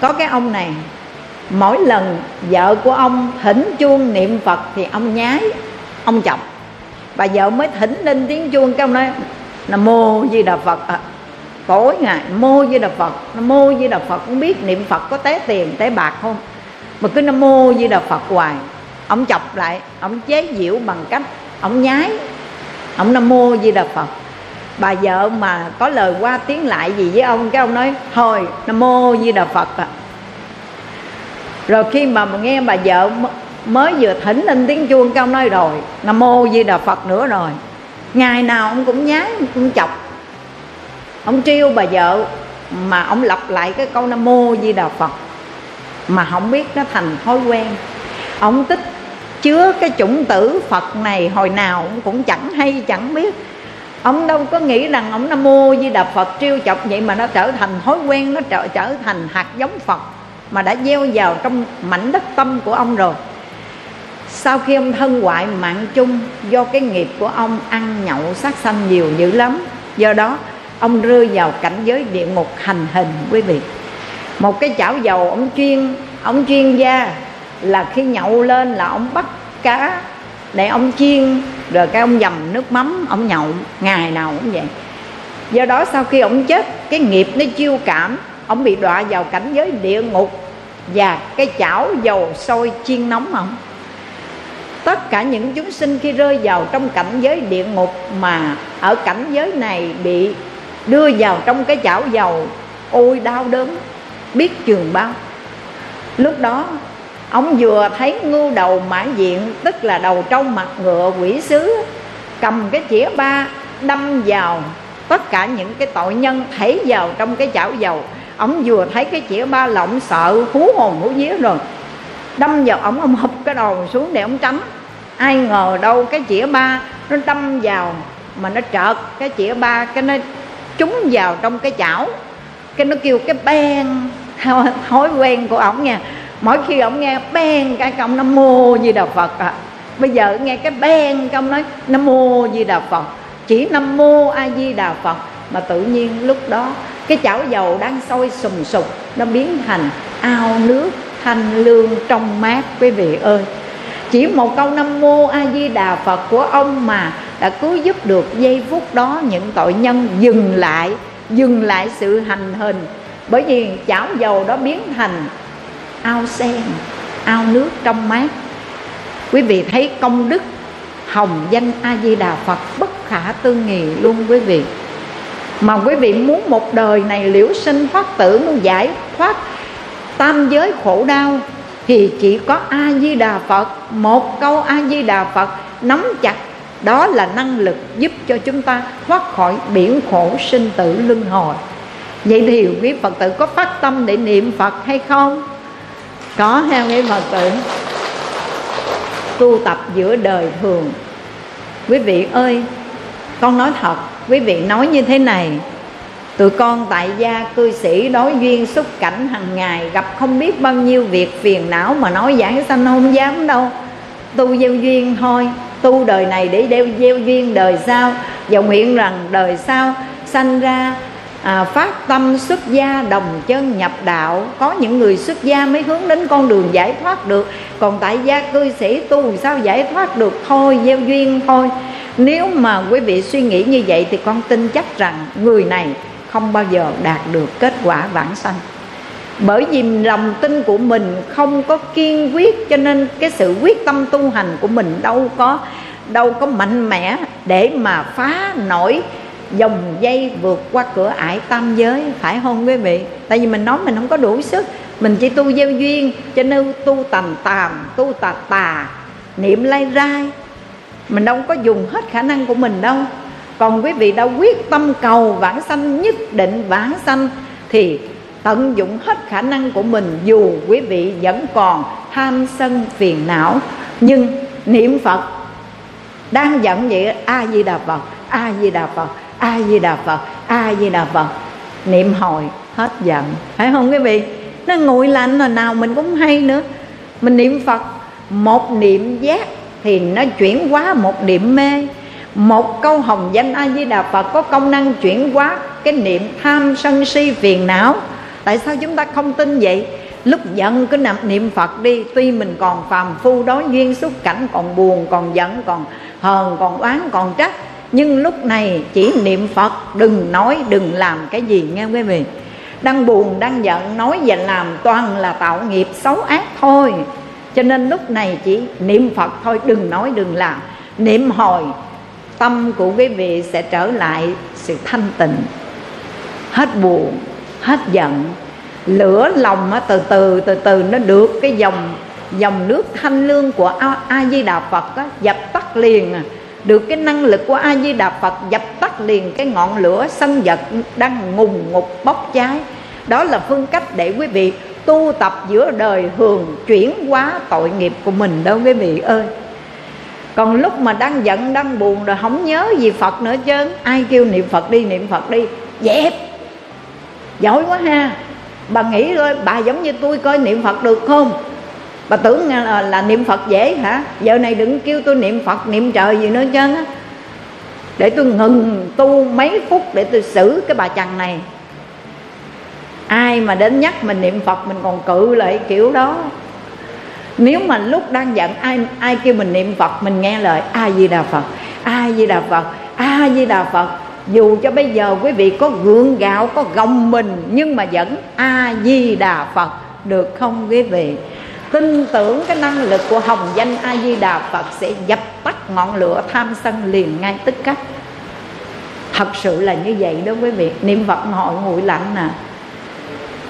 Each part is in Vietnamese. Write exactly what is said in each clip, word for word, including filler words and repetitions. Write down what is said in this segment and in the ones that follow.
Có cái ông này, mỗi lần vợ của ông thỉnh chuông niệm Phật thì ông nhái, ông chọc. Bà vợ mới thỉnh lên tiếng chuông, cái ông nói Nam Mô Di Đà Phật à. Tối ngày Mô Di Đà Phật, Nam Mô Di Đà Phật, không biết niệm Phật có té tiền té bạc không, mà cứ Nam Mô Di Đà Phật hoài. Ông chọc lại, ông chế giễu bằng cách ông nhái, ông Nam Mô Di Đà Phật. Bà vợ mà có lời qua tiếng lại gì với ông, cái ông nói thôi Nam Mô Di Đà Phật à. Rồi khi mà nghe bà vợ mới vừa thỉnh lên tiếng chuông, cái ông nói rồi Nam Mô Di Đà Phật nữa rồi. Ngày nào ông cũng nhái, cũng chọc, ông trêu bà vợ mà ông lặp lại cái câu Nam Mô Di Đà Phật mà không biết nó thành thói quen. Ông tích chứa cái chủng tử Phật này hồi nào ông cũng chẳng hay chẳng biết. Ông đâu có nghĩ rằng ông Nam Mô Di Đà Phật trêu chọc vậy mà nó trở thành thói quen, nó trở, trở thành hạt giống Phật mà đã gieo vào trong mảnh đất tâm của ông rồi. Sau khi ông thân hoại mạng chung, do cái nghiệp của ông ăn nhậu sát sanh nhiều dữ lắm, do đó ông rơi vào cảnh giới địa ngục hành hình, quý vị. Một cái chảo dầu ông chuyên, ông chuyên gia là khi nhậu lên là ông bắt cá để ông chiên, rồi cái ông dầm nước mắm, ông nhậu ngày nào cũng vậy. Do đó sau khi ông chết, cái nghiệp nó chiêu cảm, ông bị đọa vào cảnh giới địa ngục và cái chảo dầu sôi chiên nóng ông. Tất cả những chúng sinh khi rơi vào trong cảnh giới địa ngục mà ở cảnh giới này bị đưa vào trong cái chảo dầu, ôi đau đớn biết chừng bao. Lúc đó ông vừa thấy ngưu đầu mã diện, tức là đầu trâu mặt ngựa quỷ sứ, cầm cái chĩa ba đâm vào tất cả những cái tội nhân thảy vào trong cái chảo dầu. Ông vừa thấy cái chĩa ba là ông sợ hú hồn hú vía rồi, đâm vào ổng, ông hụp cái đầu xuống để ông tránh. Ai ngờ đâu cái chĩa ba nó đâm vào mà nó trợt cái chĩa ba, cái nó trúng vào trong cái chảo, cái nó kêu cái beng. Theo thói quen của ổng nha, mỗi khi ổng nghe beng cái ông Nam Mô Di Đà Phật à. Bây giờ nghe cái beng ông nói Nam Mô Di Đà Phật, chỉ Nam Mô A Di Đà Phật, mà tự nhiên lúc đó cái chảo dầu đang sôi sùng sục nó biến thành ao nước thanh lương trong mát, quý vị ơi. Chỉ một câu Nam Mô A Di Đà Phật của ông mà đã cứu giúp được giây phút đó những tội nhân dừng lại, dừng lại sự hành hình, bởi vì chảo dầu đó biến thành ao sen, ao nước trong mát. Quý vị thấy công đức hồng danh A Di Đà Phật bất khả tư nghị luôn, quý vị. Mà quý vị muốn một đời này liễu sinh thoát tử, muốn giải thoát tam giới khổ đau thì chỉ có A Di Đà Phật. Một câu A Di Đà Phật nắm chặt, đó là năng lực giúp cho chúng ta thoát khỏi biển khổ sinh tử luân hồi. Vậy thì quý Phật tử có phát tâm để niệm Phật hay không? Có ha quý Phật tử. Tu tập giữa đời thường, quý vị ơi, con nói thật, quý vị nói như thế này: tụi con tại gia cư sĩ đối duyên xúc cảnh hàng ngày, gặp không biết bao nhiêu việc phiền não mà nói giảng sanh không dám đâu. Tu gieo duyên thôi, tu đời này để đeo gieo duyên đời sau, và nguyện rằng đời sau sanh ra à, phát tâm xuất gia đồng chân nhập đạo. Có những người xuất gia mới hướng đến con đường giải thoát được, còn tại gia cư sĩ tu sao giải thoát được, thôi gieo duyên thôi. Nếu mà quý vị suy nghĩ như vậy thì con tin chắc rằng người này không bao giờ đạt được kết quả vãng sanh. Bởi vì lòng tin của mình không có kiên quyết, cho nên cái sự quyết tâm tu hành của mình đâu có đâu có mạnh mẽ để mà phá nổi dòng dây vượt qua cửa ải tam giới, phải không quý vị? Tại vì mình nói mình không có đủ sức, mình chỉ tu gieo duyên, cho nên tu tầm tàm, tu tà tà, niệm lai rai, mình đâu có dùng hết khả năng của mình đâu. Còn quý vị đã quyết tâm cầu vãng sanh, nhất định vãng sanh, thì tận dụng hết khả năng của mình. Dù quý vị vẫn còn tham sân phiền não, nhưng niệm Phật, đang giận vậy A Di Đà Phật, A Di Đà Phật, A Di Đà Phật, A Di Đà Phật, niệm hồi hết giận, phải không quý vị? Nó nguội lạnh rồi nào mình cũng hay nữa. Mình niệm Phật, một niệm giác thì nó chuyển hóa một niệm mê. Một câu hồng danh A Di Đà Phật có công năng chuyển hóa cái niệm tham sân si phiền não. Tại sao chúng ta không tin vậy? Lúc giận cứ nằm niệm Phật đi. Tuy mình còn phàm phu đối duyên xúc cảnh, còn buồn, còn giận, còn hờn, còn oán, còn trách, nhưng lúc này chỉ niệm Phật, đừng nói, đừng làm cái gì nghe quý vị. Đang buồn, đang giận, nói và làm toàn là tạo nghiệp xấu ác thôi. Cho nên lúc này chỉ niệm Phật thôi, đừng nói, đừng làm. Niệm hồi, tâm của quý vị sẽ trở lại sự thanh tịnh, hết buồn, hết giận. Lửa lòng từ từ từ từ nó được cái dòng dòng nước thanh lương của A-di-đà Phật dập tắt liền. Được cái năng lực của A-di-đà Phật dập tắt liền cái ngọn lửa sân giận đang ngùng ngục bốc cháy. Đó là phương cách để quý vị tu tập giữa đời hường chuyển hóa tội nghiệp của mình đâu quý vị ơi. Còn lúc mà đang giận, đang buồn rồi không nhớ gì Phật nữa chứ. Ai kêu niệm Phật đi, niệm Phật đi, dẹp. Giỏi quá ha. Bà nghĩ thôi, bà giống như tôi coi niệm Phật được không? Bà tưởng là, là niệm Phật dễ hả? Giờ này đừng kêu tôi niệm Phật, niệm trời gì nữa chứ. Để tôi ngừng tu mấy phút để tôi xử cái bà chằn này. Ai mà đến nhắc mình niệm Phật mình còn cự lại kiểu đó. Nếu mà lúc đang giận ai ai kêu mình niệm Phật mình nghe lời A-di-đà Phật, A-di-đà Phật, A-di-đà Phật. Dù cho bây giờ quý vị có gượng gạo, có gồng mình, nhưng mà vẫn A-di-đà Phật được không quý vị? Tin tưởng cái năng lực của hồng danh A-di-đà Phật sẽ dập tắt ngọn lửa tham sân liền ngay tức khắc. Thật sự là như vậy đó quý vị. Niệm Phật hội nguội lạnh nè.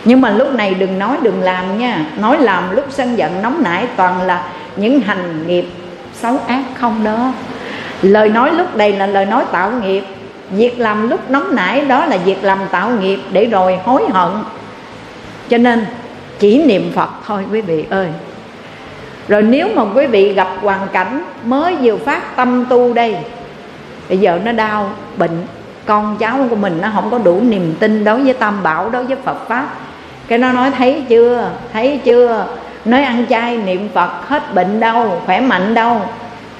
Nhưng mà lúc này đừng nói đừng làm nha. Nói làm lúc sân giận nóng nảy toàn là những hành nghiệp xấu ác không đó. Lời nói lúc đây là lời nói tạo nghiệp. Việc làm lúc nóng nảy đó là việc làm tạo nghiệp để rồi hối hận. Cho nên chỉ niệm Phật thôi quý vị ơi. Rồi nếu mà quý vị gặp hoàn cảnh mới vừa phát tâm tu đây, bây giờ nó đau, bệnh, con cháu của mình nó không có đủ niềm tin đối với Tam Bảo, đối với Phật Pháp, cái nó nói thấy chưa, thấy chưa, nói ăn chay niệm Phật hết bệnh đâu, khỏe mạnh đâu.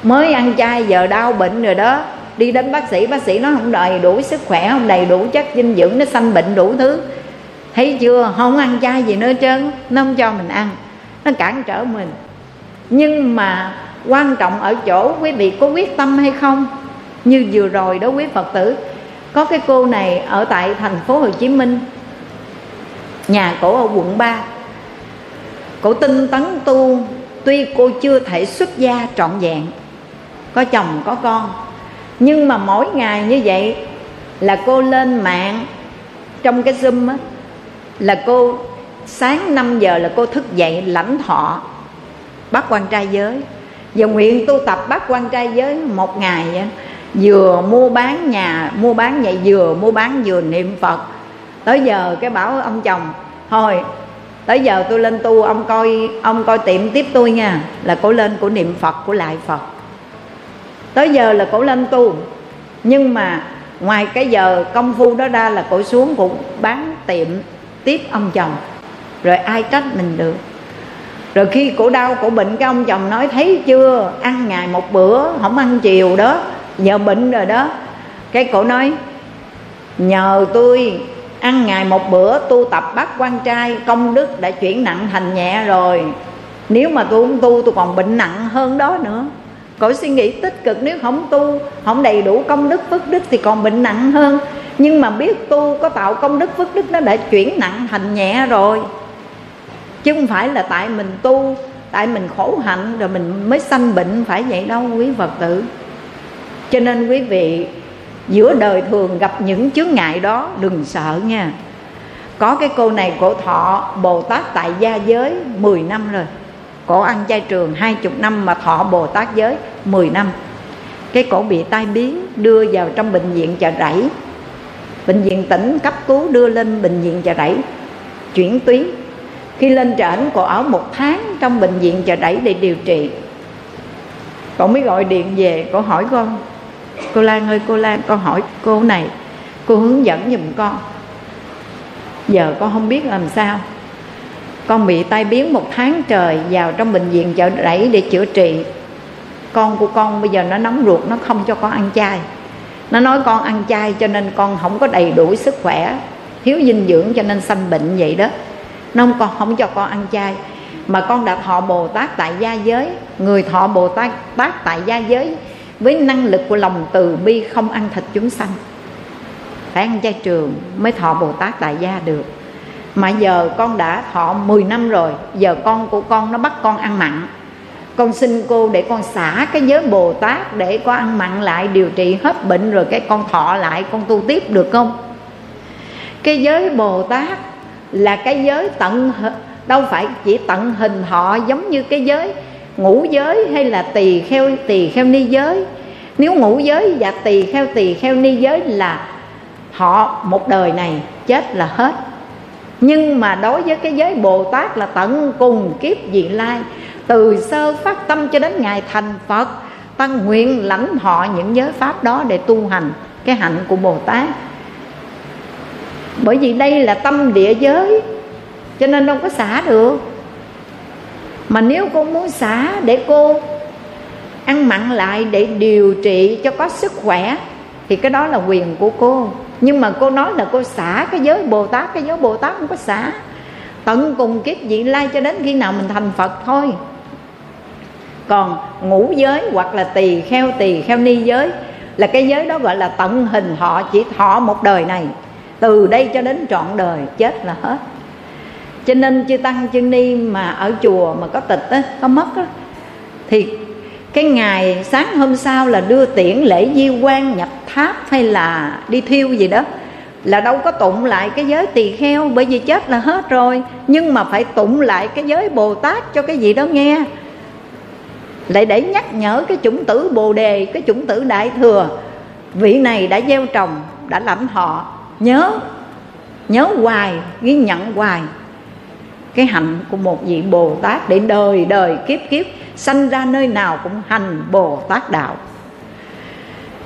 Mới ăn chay giờ đau bệnh rồi đó. Đi đến bác sĩ, bác sĩ nó không đầy đủ sức khỏe, không đầy đủ chất dinh dưỡng, nó sanh bệnh đủ thứ. Thấy chưa, không ăn chay gì nữa chứ. Nó không cho mình ăn, nó cản trở mình. Nhưng mà quan trọng ở chỗ quý vị có quyết tâm hay không. Như vừa rồi đó quý Phật tử, có cái cô này ở tại thành phố Hồ Chí Minh, nhà cổ ở quận ba. Cổ tinh tấn tu, tuy cô chưa thể xuất gia trọn vẹn, có chồng có con, nhưng mà mỗi ngày như vậy là cô lên mạng trong cái Zoom á, là cô sáng năm giờ là cô thức dậy lãnh thọ bác quan trai giới. Và nguyện tu tập bác quan trai giới một ngày vậy, vừa mua bán nhà, mua bán vậy, vừa mua bán vừa niệm Phật. Tới giờ cái bảo ông chồng, thôi tới giờ tôi lên tu, ông coi ông coi tiệm tiếp tôi nha. Là cổ lên cổ niệm Phật, cổ lại Phật. Tới giờ là cổ lên tu. Nhưng mà ngoài cái giờ công phu đó ra là cổ xuống cổ bán tiệm tiếp ông chồng. Rồi ai trách mình được. Rồi khi cổ đau cổ bệnh, cái ông chồng nói thấy chưa, ăn ngày một bữa không ăn chiều đó, giờ bệnh rồi đó. Cái cổ nói nhờ tôi ăn ngày một bữa tu tập bát quan trai, công đức đã chuyển nặng thành nhẹ rồi. Nếu mà tôi không tu tôi còn bệnh nặng hơn đó nữa. Cổ suy nghĩ tích cực, nếu không tu, không đầy đủ công đức phước đức thì còn bệnh nặng hơn. Nhưng mà biết tu có tạo công đức phước đức, nó đã chuyển nặng thành nhẹ rồi. Chứ không phải là tại mình tu, tại mình khổ hạnh rồi mình mới sanh bệnh, phải vậy đâu quý Phật tử. Cho nên quý vị giữa đời thường gặp những chướng ngại đó đừng sợ nha. Có cái cô này cổ thọ Bồ Tát tại gia giới mười năm rồi. Cổ ăn chay trường hai mươi năm mà thọ Bồ Tát giới mười năm. Cái cổ bị tai biến đưa vào trong bệnh viện Chợ Rẫy. Bệnh viện tỉnh cấp cứu đưa lên bệnh viện Chợ Rẫy, chuyển tuyến. Khi lên trển cổ ở một tháng trong bệnh viện Chợ Rẫy để điều trị. Cổ mới gọi điện về, cổ hỏi con, cô Lan ơi, cô Lan, con hỏi cô này, cô hướng dẫn giùm con. Giờ con không biết làm sao. Con bị tai biến một tháng trời, vào trong bệnh viện Chợ Rẫy để chữa trị. Con của con bây giờ nó nóng ruột, nó không cho con ăn chay. Nó nói con ăn chay cho nên con không có đầy đủ sức khỏe. thiếu dinh dưỡng cho nên sanh bệnh vậy đó. Nó không, con không cho con ăn chay. Mà con đã thọ Bồ Tát tại gia giới. Người thọ Bồ Tát, Tát tại gia giới với năng lực của lòng từ bi không ăn thịt chúng sanh, phải ăn chay trường mới thọ Bồ Tát tại gia được. Mà giờ con đã thọ mười năm rồi, giờ con của con nó bắt con ăn mặn, con xin cô để con xả cái giới Bồ Tát để con ăn mặn lại, điều trị hết bệnh rồi cái con thọ lại, con tu tiếp được không? Cái giới Bồ Tát là cái giới tận, đâu phải chỉ tận hình họ giống như cái giới ngũ giới hay là tỳ kheo, tỳ kheo ni giới. Nếu ngũ giới và tỳ kheo, tỳ kheo ni giới là họ một đời này chết là hết. Nhưng mà đối với cái giới Bồ Tát là tận cùng kiếp vị lai, từ sơ phát tâm cho đến ngày thành Phật, ta nguyện lãnh họ những giới pháp đó để tu hành cái hạnh của Bồ Tát. Bởi vì đây là tâm địa giới cho nên đâu có xả được. Mà nếu cô muốn xả để cô ăn mặn lại để điều trị cho có sức khỏe thì cái đó là quyền của cô. Nhưng mà cô nói là cô xả cái giới Bồ Tát, cái giới Bồ Tát không có xả, tận cùng kiếp vị lai cho đến khi nào mình thành Phật thôi. Còn ngũ giới hoặc là tỳ kheo, tỳ kheo ni giới là cái giới đó gọi là tận hình họ, chỉ thọ một đời này, từ đây cho đến trọn đời, chết là hết. Cho nên chư Tăng chư Ni mà ở chùa mà có tịch á, có mất á, thì cái ngày sáng hôm sau là đưa tiễn lễ di quan nhập tháp hay là đi thiêu gì đó, là đâu có tụng lại cái giới tỳ kheo, bởi vì chết là hết rồi. Nhưng mà phải tụng lại cái giới Bồ Tát cho cái gì đó nghe, lại để nhắc nhở cái chủng tử Bồ Đề, cái chủng tử Đại Thừa, vị này đã gieo trồng, đã lãnh họ, nhớ, nhớ hoài, ghi nhận hoài cái hạnh của một vị Bồ Tát để đời đời kiếp kiếp sanh ra nơi nào cũng hành Bồ Tát đạo.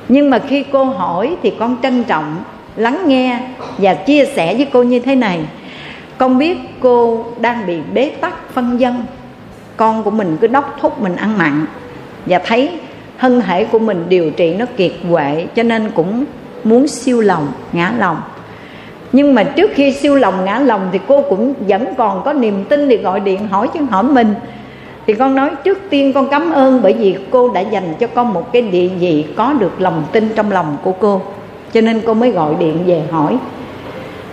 Nhưng mà khi cô hỏi thì con trân trọng lắng nghe và chia sẻ với cô như thế này: con biết cô đang bị bế tắc phân dân, con của mình cứ đốc thúc mình ăn mặn và thấy thân thể của mình điều trị nó kiệt quệ, cho nên cũng muốn siêu lòng ngã lòng. Nhưng mà trước khi siêu lòng ngã lòng thì cô cũng vẫn còn có niềm tin để gọi điện hỏi chứ hỏi mình. Thì con nói trước tiên con cảm ơn, bởi vì cô đã dành cho con một cái địa vị có được lòng tin trong lòng của cô, cho nên cô mới gọi điện về hỏi.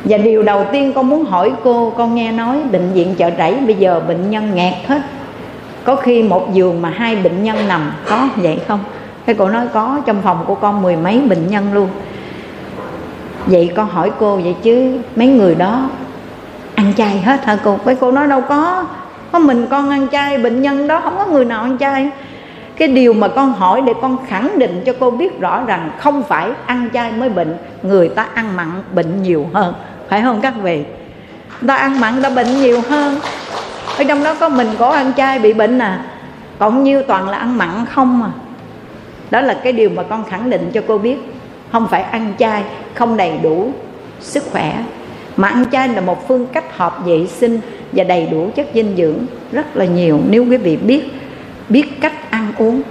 Và điều đầu tiên con muốn hỏi cô, con nghe nói bệnh viện Chợ Rẫy bây giờ bệnh nhân nghẹt hết, có khi một giường mà hai bệnh nhân nằm, có vậy không? Cái cô nói có, trong phòng của con mười mấy bệnh nhân luôn. Vậy con hỏi cô, vậy chứ mấy người đó ăn chay hết hả cô? Cái cô nói đâu có, có mình con ăn chay, bệnh nhân đó không có người nào ăn chay. Cái điều mà con hỏi để con khẳng định cho cô biết rõ rằng không phải ăn chay mới bệnh, người ta ăn mặn bệnh nhiều hơn, phải không các vị? Người ta ăn mặn đã bệnh nhiều hơn. Ở trong đó có mình có ăn chay bị bệnh à, còn nhiêu toàn là ăn mặn không à. Đó là cái điều mà con khẳng định cho cô biết, không phải ăn chay không đầy đủ sức khỏe, mà ăn chay là một phương cách hợp vệ sinh và đầy đủ chất dinh dưỡng rất là nhiều. Nếu quý vị biết biết cách ăn uống,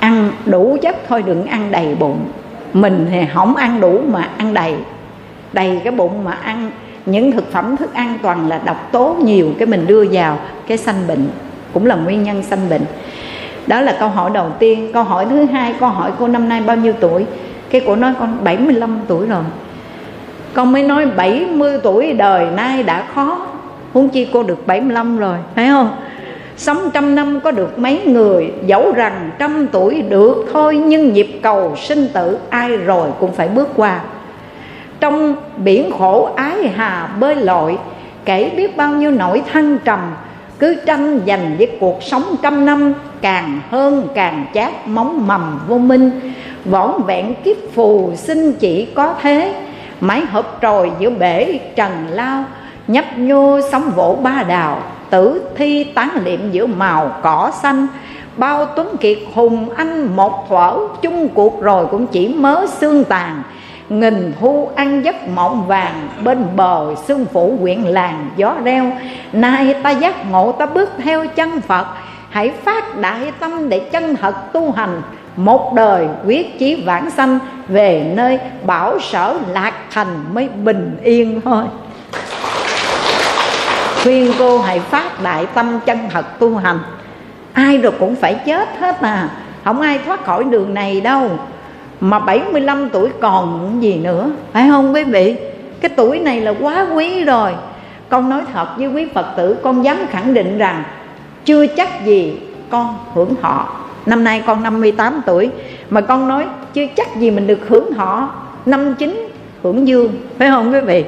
ăn đủ chất thôi, đừng ăn đầy bụng. Mình thì không ăn đủ mà ăn đầy đầy cái bụng, mà ăn những thực phẩm thức ăn toàn là độc tố nhiều, cái mình đưa vào cái sanh bệnh, cũng là nguyên nhân sanh bệnh. Đó là câu hỏi đầu tiên. Câu hỏi thứ hai, câu hỏi cô năm nay bao nhiêu tuổi? Cái cô nói con bảy mươi lăm tuổi rồi. Con mới nói bảy mươi tuổi đời nay đã khó, huống chi cô được bảy mươi lăm rồi, phải không? Sống trăm năm có được mấy người, dẫu rằng trăm tuổi được thôi, nhưng nhịp cầu sinh tử ai rồi cũng phải bước qua. Trong biển khổ ái hà bơi lội, kể biết bao nhiêu nỗi thăng trầm, cứ tranh giành với cuộc sống trăm năm, càng hơn càng chát móng mầm vô minh. Võn vẹn kiếp phù sinh chỉ có thế, mãi hợp trồi giữa bể trần lao, nhấp nhô sóng vỗ ba đào, tử thi tán liệm giữa màu cỏ xanh. Bao tuấn kiệt hùng anh một thuở, chung cuộc rồi cũng chỉ mớ xương tàn. Nghìn thu ăn giấc mộng vàng, bên bờ xương phủ huyện làng gió reo. Nay ta giác ngộ ta bước theo chân Phật, hãy phát đại tâm để chân thật tu hành, một đời quyết chí vãng sanh, về nơi bảo sở lạc thành mới bình yên thôi. Khuyên cô hãy phát đại tâm chân thật tu hành. Ai rồi cũng phải chết hết mà, không ai thoát khỏi đường này đâu. Mà bảy mươi lăm tuổi còn gì nữa, phải không quý vị? Cái tuổi này là quá quý rồi. Con nói thật với quý Phật tử, con dám khẳng định rằng chưa chắc gì con hưởng thọ. Năm nay con năm mươi tám tuổi, mà con nói chưa chắc gì mình được hưởng thọ. Năm chín hưởng dương, phải không quý vị?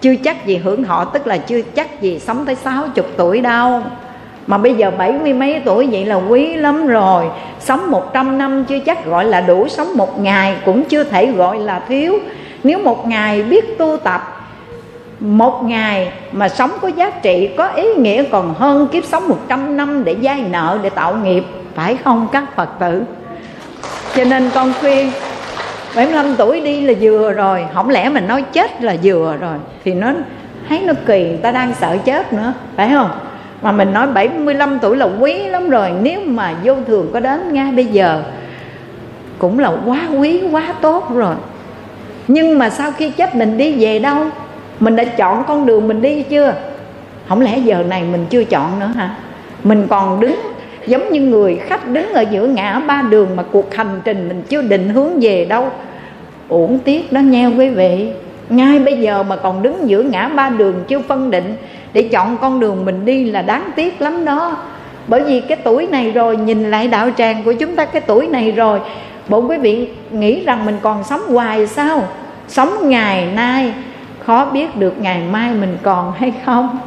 Chưa chắc gì hưởng thọ, tức là chưa chắc gì sống tới sáu mươi tuổi đâu. Mà bây giờ bảy mươi mấy tuổi vậy là quý lắm rồi. Sống một trăm năm chưa chắc gọi là đủ, sống một ngày cũng chưa thể gọi là thiếu. Nếu một ngày biết tu tập, một ngày mà sống có giá trị, có ý nghĩa, còn hơn kiếp sống một trăm năm để vay nợ, để tạo nghiệp, phải không các Phật tử? Cho nên con khuyên bảy mươi lăm tuổi đi là vừa rồi. Không lẽ mình nói chết là vừa rồi thì nó thấy nó kỳ, người ta đang sợ chết nữa, phải không? Mà mình nói bảy mươi lăm tuổi là quý lắm rồi. Nếu mà vô thường có đến ngay bây giờ cũng là quá quý, quá tốt rồi. Nhưng mà sau khi chết mình đi về đâu? Mình đã chọn con đường mình đi chưa? Không lẽ giờ này mình chưa chọn nữa hả? Mình còn đứng giống như người khách đứng ở giữa ngã ba đường, mà cuộc hành trình mình chưa định hướng về đâu. Uổng tiếc đó nha quý vị. Ngay bây giờ mà còn đứng giữa ngã ba đường chưa phân định để chọn con đường mình đi là đáng tiếc lắm đó. Bởi vì cái tuổi này rồi, nhìn lại đạo tràng của chúng ta, cái tuổi này rồi, bộ quý vị nghĩ rằng mình còn sống hoài sao? Sống ngày nay, khó biết được ngày mai mình còn hay không.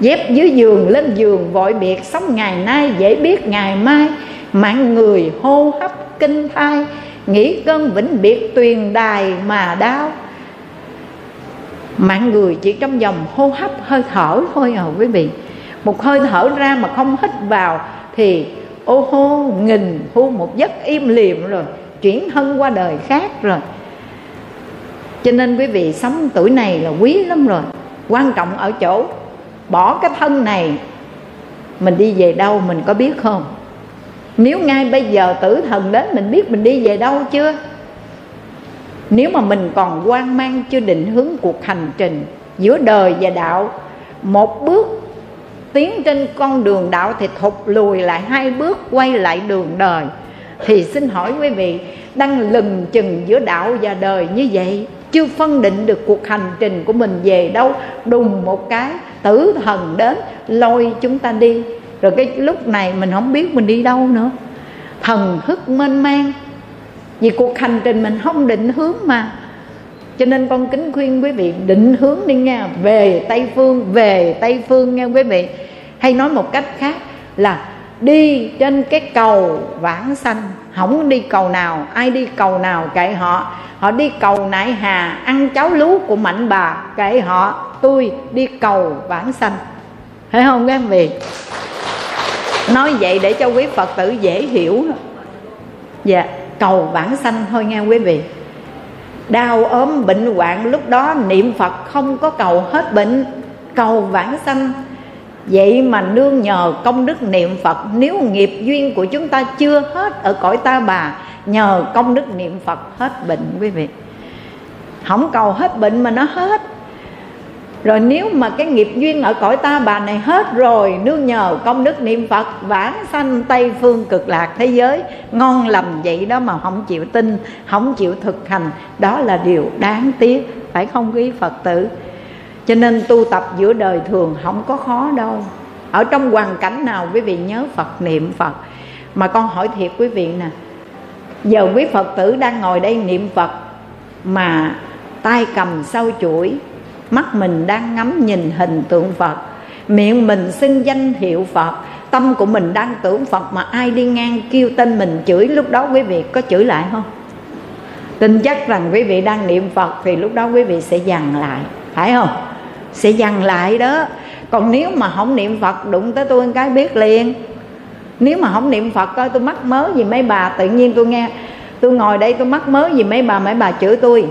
Dép dưới giường lên giường vội biệt, sống ngày nay dễ biết ngày mai. Mạng người hô hấp kinh thai, nghĩ cơn vĩnh biệt tuyền đài mà đau. Mạng người chỉ trong vòng hô hấp hơi thở thôi à quý vị. Một hơi thở ra mà không hít vào thì ô hô nghìn hô một giấc im liệm rồi, chuyển thân qua đời khác rồi. Cho nên quý vị sống tuổi này là quý lắm rồi. Quan trọng ở chỗ bỏ cái thân này mình đi về đâu mình có biết không? Nếu ngay bây giờ tử thần đến mình biết mình đi về đâu chưa? Nếu mà mình còn hoang mang chưa định hướng cuộc hành trình giữa đời và đạo, một bước tiến trên con đường đạo thì thụt lùi lại hai bước quay lại đường đời, thì xin hỏi quý vị đang lừng chừng giữa đạo và đời như vậy, chưa phân định được cuộc hành trình của mình về đâu, đùng một cái tử thần đến lôi chúng ta đi, rồi cái lúc này mình không biết mình đi đâu nữa, thần hức mênh mang. Vì cuộc hành trình mình không định hướng mà. Cho nên con kính khuyên quý vị định hướng đi nha. Về Tây Phương, về Tây Phương nha quý vị. Hay nói một cách khác là đi trên cái cầu vãng sanh. Không đi cầu nào, ai đi cầu nào kệ họ. Họ đi cầu Nại Hà, ăn cháo lú của mạnh bà, kệ họ. Tôi đi cầu vãng sanh. Thấy không các vị? Nói vậy để cho quý Phật tử dễ hiểu. Dạ yeah. Cầu vãng sanh thôi nghe quý vị. Đau ốm bệnh hoạn lúc đó niệm Phật không có cầu hết bệnh, cầu vãng sanh. Vậy mà nương nhờ công đức niệm Phật, nếu nghiệp duyên của chúng ta chưa hết ở cõi ta bà, nhờ công đức niệm Phật hết bệnh quý vị. Không cầu hết bệnh mà nó hết. Rồi nếu mà cái nghiệp duyên ở cõi ta bà này hết rồi, nương nhờ công đức niệm Phật vãng sanh Tây Phương cực lạc thế giới. Ngon lành vậy đó mà không chịu tin, không chịu thực hành, đó là điều đáng tiếc, phải không quý Phật tử? Cho nên tu tập giữa đời thường không có khó đâu. Ở trong hoàn cảnh nào quý vị nhớ Phật, niệm Phật. Mà con hỏi thiệt quý vị nè, giờ quý Phật tử đang ngồi đây niệm Phật mà tay cầm sau chuỗi, mắt mình đang ngắm nhìn hình tượng Phật, miệng mình xưng danh hiệu Phật, tâm của mình đang tưởng Phật, mà ai đi ngang kêu tên mình chửi, lúc đó quý vị có chửi lại không? Tin chắc rằng quý vị đang niệm Phật thì lúc đó quý vị sẽ dằn lại, phải không? Sẽ dằn lại đó. Còn nếu mà không niệm Phật, đụng tới tôi cái biết liền. Nếu mà không niệm Phật coi tôi mắc mớ gì mấy bà, tự nhiên tôi nghe tôi ngồi đây tôi mắc mớ gì mấy bà, mấy bà chửi tôi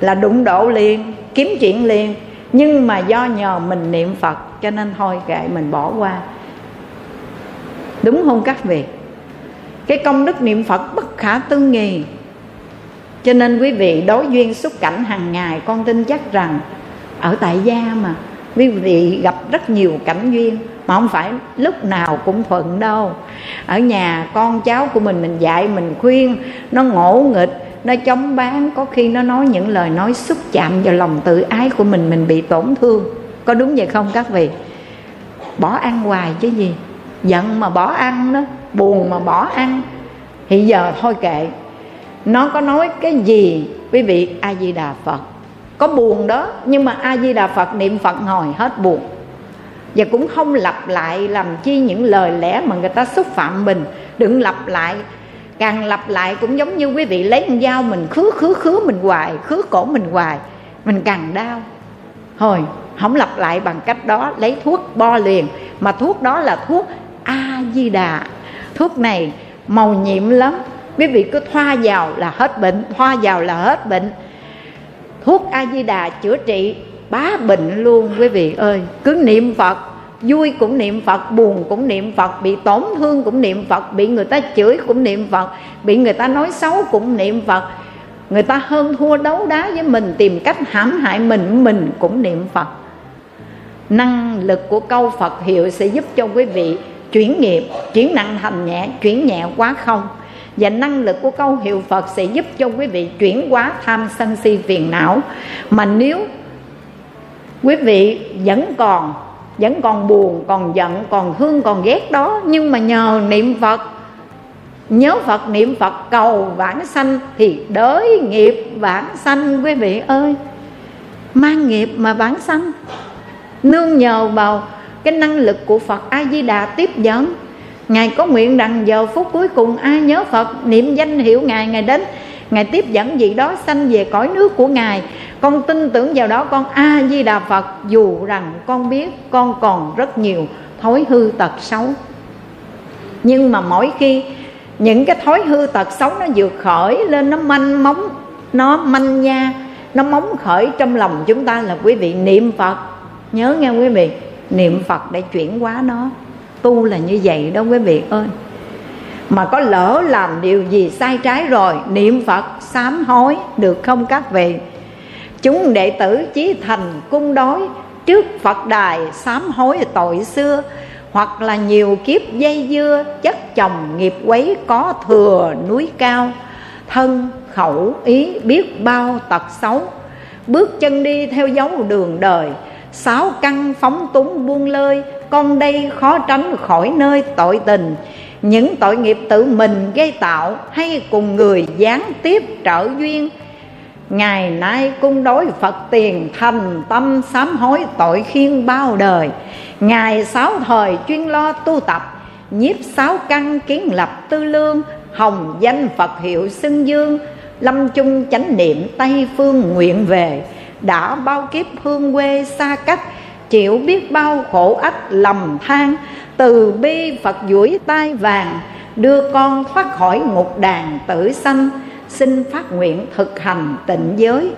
là đụng độ liền, kiếm chuyện liền. Nhưng mà do nhờ mình niệm Phật cho nên thôi kệ, mình bỏ qua. Đúng không các vị? Cái công đức niệm Phật bất khả tư nghì. Cho nên quý vị đối duyên xuất cảnh hàng ngày, con tin chắc rằng ở tại gia mà quý vị gặp rất nhiều cảnh duyên, mà không phải lúc nào cũng thuận đâu. Ở nhà con cháu của mình, mình dạy, mình khuyên, nó ngỗ nghịch, nó chống bán, có khi nó nói những lời nói xúc chạm vào lòng tự ái của mình, mình bị tổn thương. Có đúng vậy không các vị? Bỏ ăn hoài chứ gì. Giận mà bỏ ăn đó, buồn mà bỏ ăn. Thì giờ thôi kệ, nó có nói cái gì, quý vị A-di-đà Phật. Có buồn đó, nhưng mà A-di-đà Phật niệm Phật hồi hết buồn. Và cũng không lặp lại làm chi những lời lẽ mà người ta xúc phạm mình. Đừng lặp lại. Càng lặp lại cũng giống như quý vị lấy con dao mình khứa khứa khứa mình hoài, khứa cổ mình hoài, mình càng đau. Thôi, không lặp lại bằng cách đó, lấy thuốc bo liền. Mà thuốc đó là thuốc A-di-đà. Thuốc này màu nhiệm lắm, quý vị cứ thoa vào là hết bệnh, thoa vào là hết bệnh. Thuốc A-di-đà chữa trị bá bệnh luôn quý vị ơi. Cứ niệm Phật, vui cũng niệm Phật, buồn cũng niệm Phật, bị tổn thương cũng niệm Phật, bị người ta chửi cũng niệm Phật, bị người ta nói xấu cũng niệm Phật, người ta hơn thua đấu đá với mình, tìm cách hãm hại mình, mình cũng niệm Phật. Năng lực của câu Phật hiệu sẽ giúp cho quý vị chuyển nghiệp, chuyển nặng thành nhẹ, chuyển nhẹ quá không. Và năng lực của câu hiệu Phật sẽ giúp cho quý vị chuyển hóa tham sân si phiền não. Mà nếu quý vị vẫn còn Vẫn còn buồn, còn giận, còn thương, còn ghét đó, nhưng mà nhờ niệm Phật, nhớ Phật, niệm Phật cầu vãng sanh thì đới nghiệp vãng sanh quý vị ơi. Mang nghiệp mà vãng sanh, nương nhờ vào cái năng lực của Phật A-di-đà tiếp dẫn. Ngài có nguyện rằng giờ phút cuối cùng ai nhớ Phật, niệm danh hiệu Ngài, Ngài đến, Ngài tiếp dẫn gì đó sanh về cõi nước của Ngài. Con tin tưởng vào đó, con A-di-đà Phật, dù rằng con biết con còn rất nhiều thói hư tật xấu. Nhưng mà mỗi khi những cái thói hư tật xấu nó vượt khởi lên, nó manh móng, nó manh nha, nó móng khởi trong lòng chúng ta là quý vị niệm Phật. Nhớ nghe quý vị, niệm Phật để chuyển hóa nó. Tu là như vậy đó quý vị ơi. Mà có lỡ làm điều gì sai trái rồi, niệm Phật sám hối được không các vị? Chúng đệ tử chí thành cung đối, trước Phật đài sám hối tội xưa. Hoặc là nhiều kiếp dây dưa, chất chồng nghiệp quấy có thừa núi cao. Thân khẩu ý biết bao tật xấu, bước chân đi theo dấu đường đời. Sáu căn phóng túng buông lơi, con đây khó tránh khỏi nơi tội tình. Những tội nghiệp tự mình gây tạo, hay cùng người gián tiếp trợ duyên. Ngày nay cung đối Phật tiền, thành tâm sám hối tội khiên bao đời. Ngày sáu thời chuyên lo tu tập, nhiếp sáu căn kiến lập tư lương. Hồng danh Phật hiệu xưng dương, lâm chung chánh niệm Tây phương nguyện về. Đã bao kiếp hương quê xa cách, chịu biết bao khổ ách lầm than. Từ bi Phật duỗi tay vàng, đưa con thoát khỏi ngục đàn tử sanh. Xin phát nguyện thực hành tịnh giới,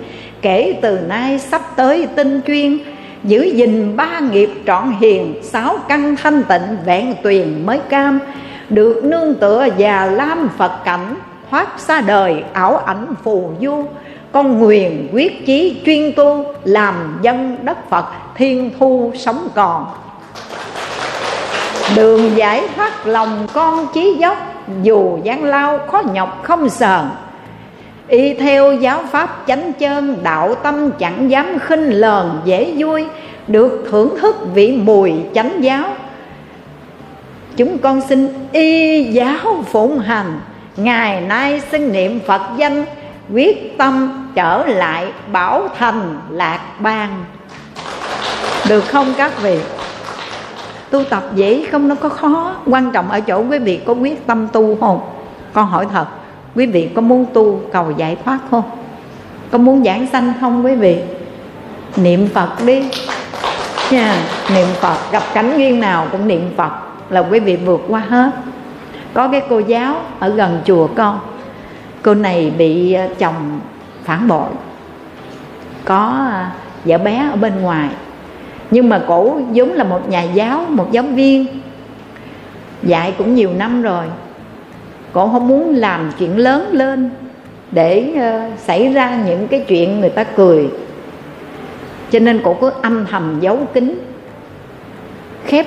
kể từ nay sắp tới tinh chuyên. Giữ gìn ba nghiệp trọn hiền, sáu căn thanh tịnh vẹn tuyền mới cam. Được nương tựa già lam Phật cảnh, thoát xa đời ảo ảnh phù du. Con nguyện quyết chí chuyên tu, làm dân đất Phật thiên thu sống còn. Đường giải thoát lòng con chí dốc, dù gian lao khó nhọc không sờn. Y theo giáo pháp chánh chơn, đạo tâm chẳng dám khinh lờn dễ vui. Được thưởng thức vị mùi chánh giáo, chúng con xin y giáo phụng hành. Ngày nay xưng niệm Phật danh, quyết tâm trở lại bảo thành lạc bang. Được không các vị? Tu tập dễ không, nó có khó. Quan trọng ở chỗ quý vị có quyết tâm tu không? Con hỏi thật, quý vị có muốn tu cầu giải thoát không? Có muốn giảng sanh không quý vị? Niệm Phật đi nha, niệm Phật. Gặp cảnh duyên nào cũng niệm Phật là quý vị vượt qua hết. Có cái cô giáo ở gần chùa con, cô này bị chồng phản bội, có vợ bé ở bên ngoài. Nhưng mà cổ vốn là một nhà giáo, một giáo viên, dạy cũng nhiều năm rồi. Cô không muốn làm chuyện lớn lên để xảy ra những cái chuyện người ta cười, cho nên cô cứ âm thầm giấu kín, khép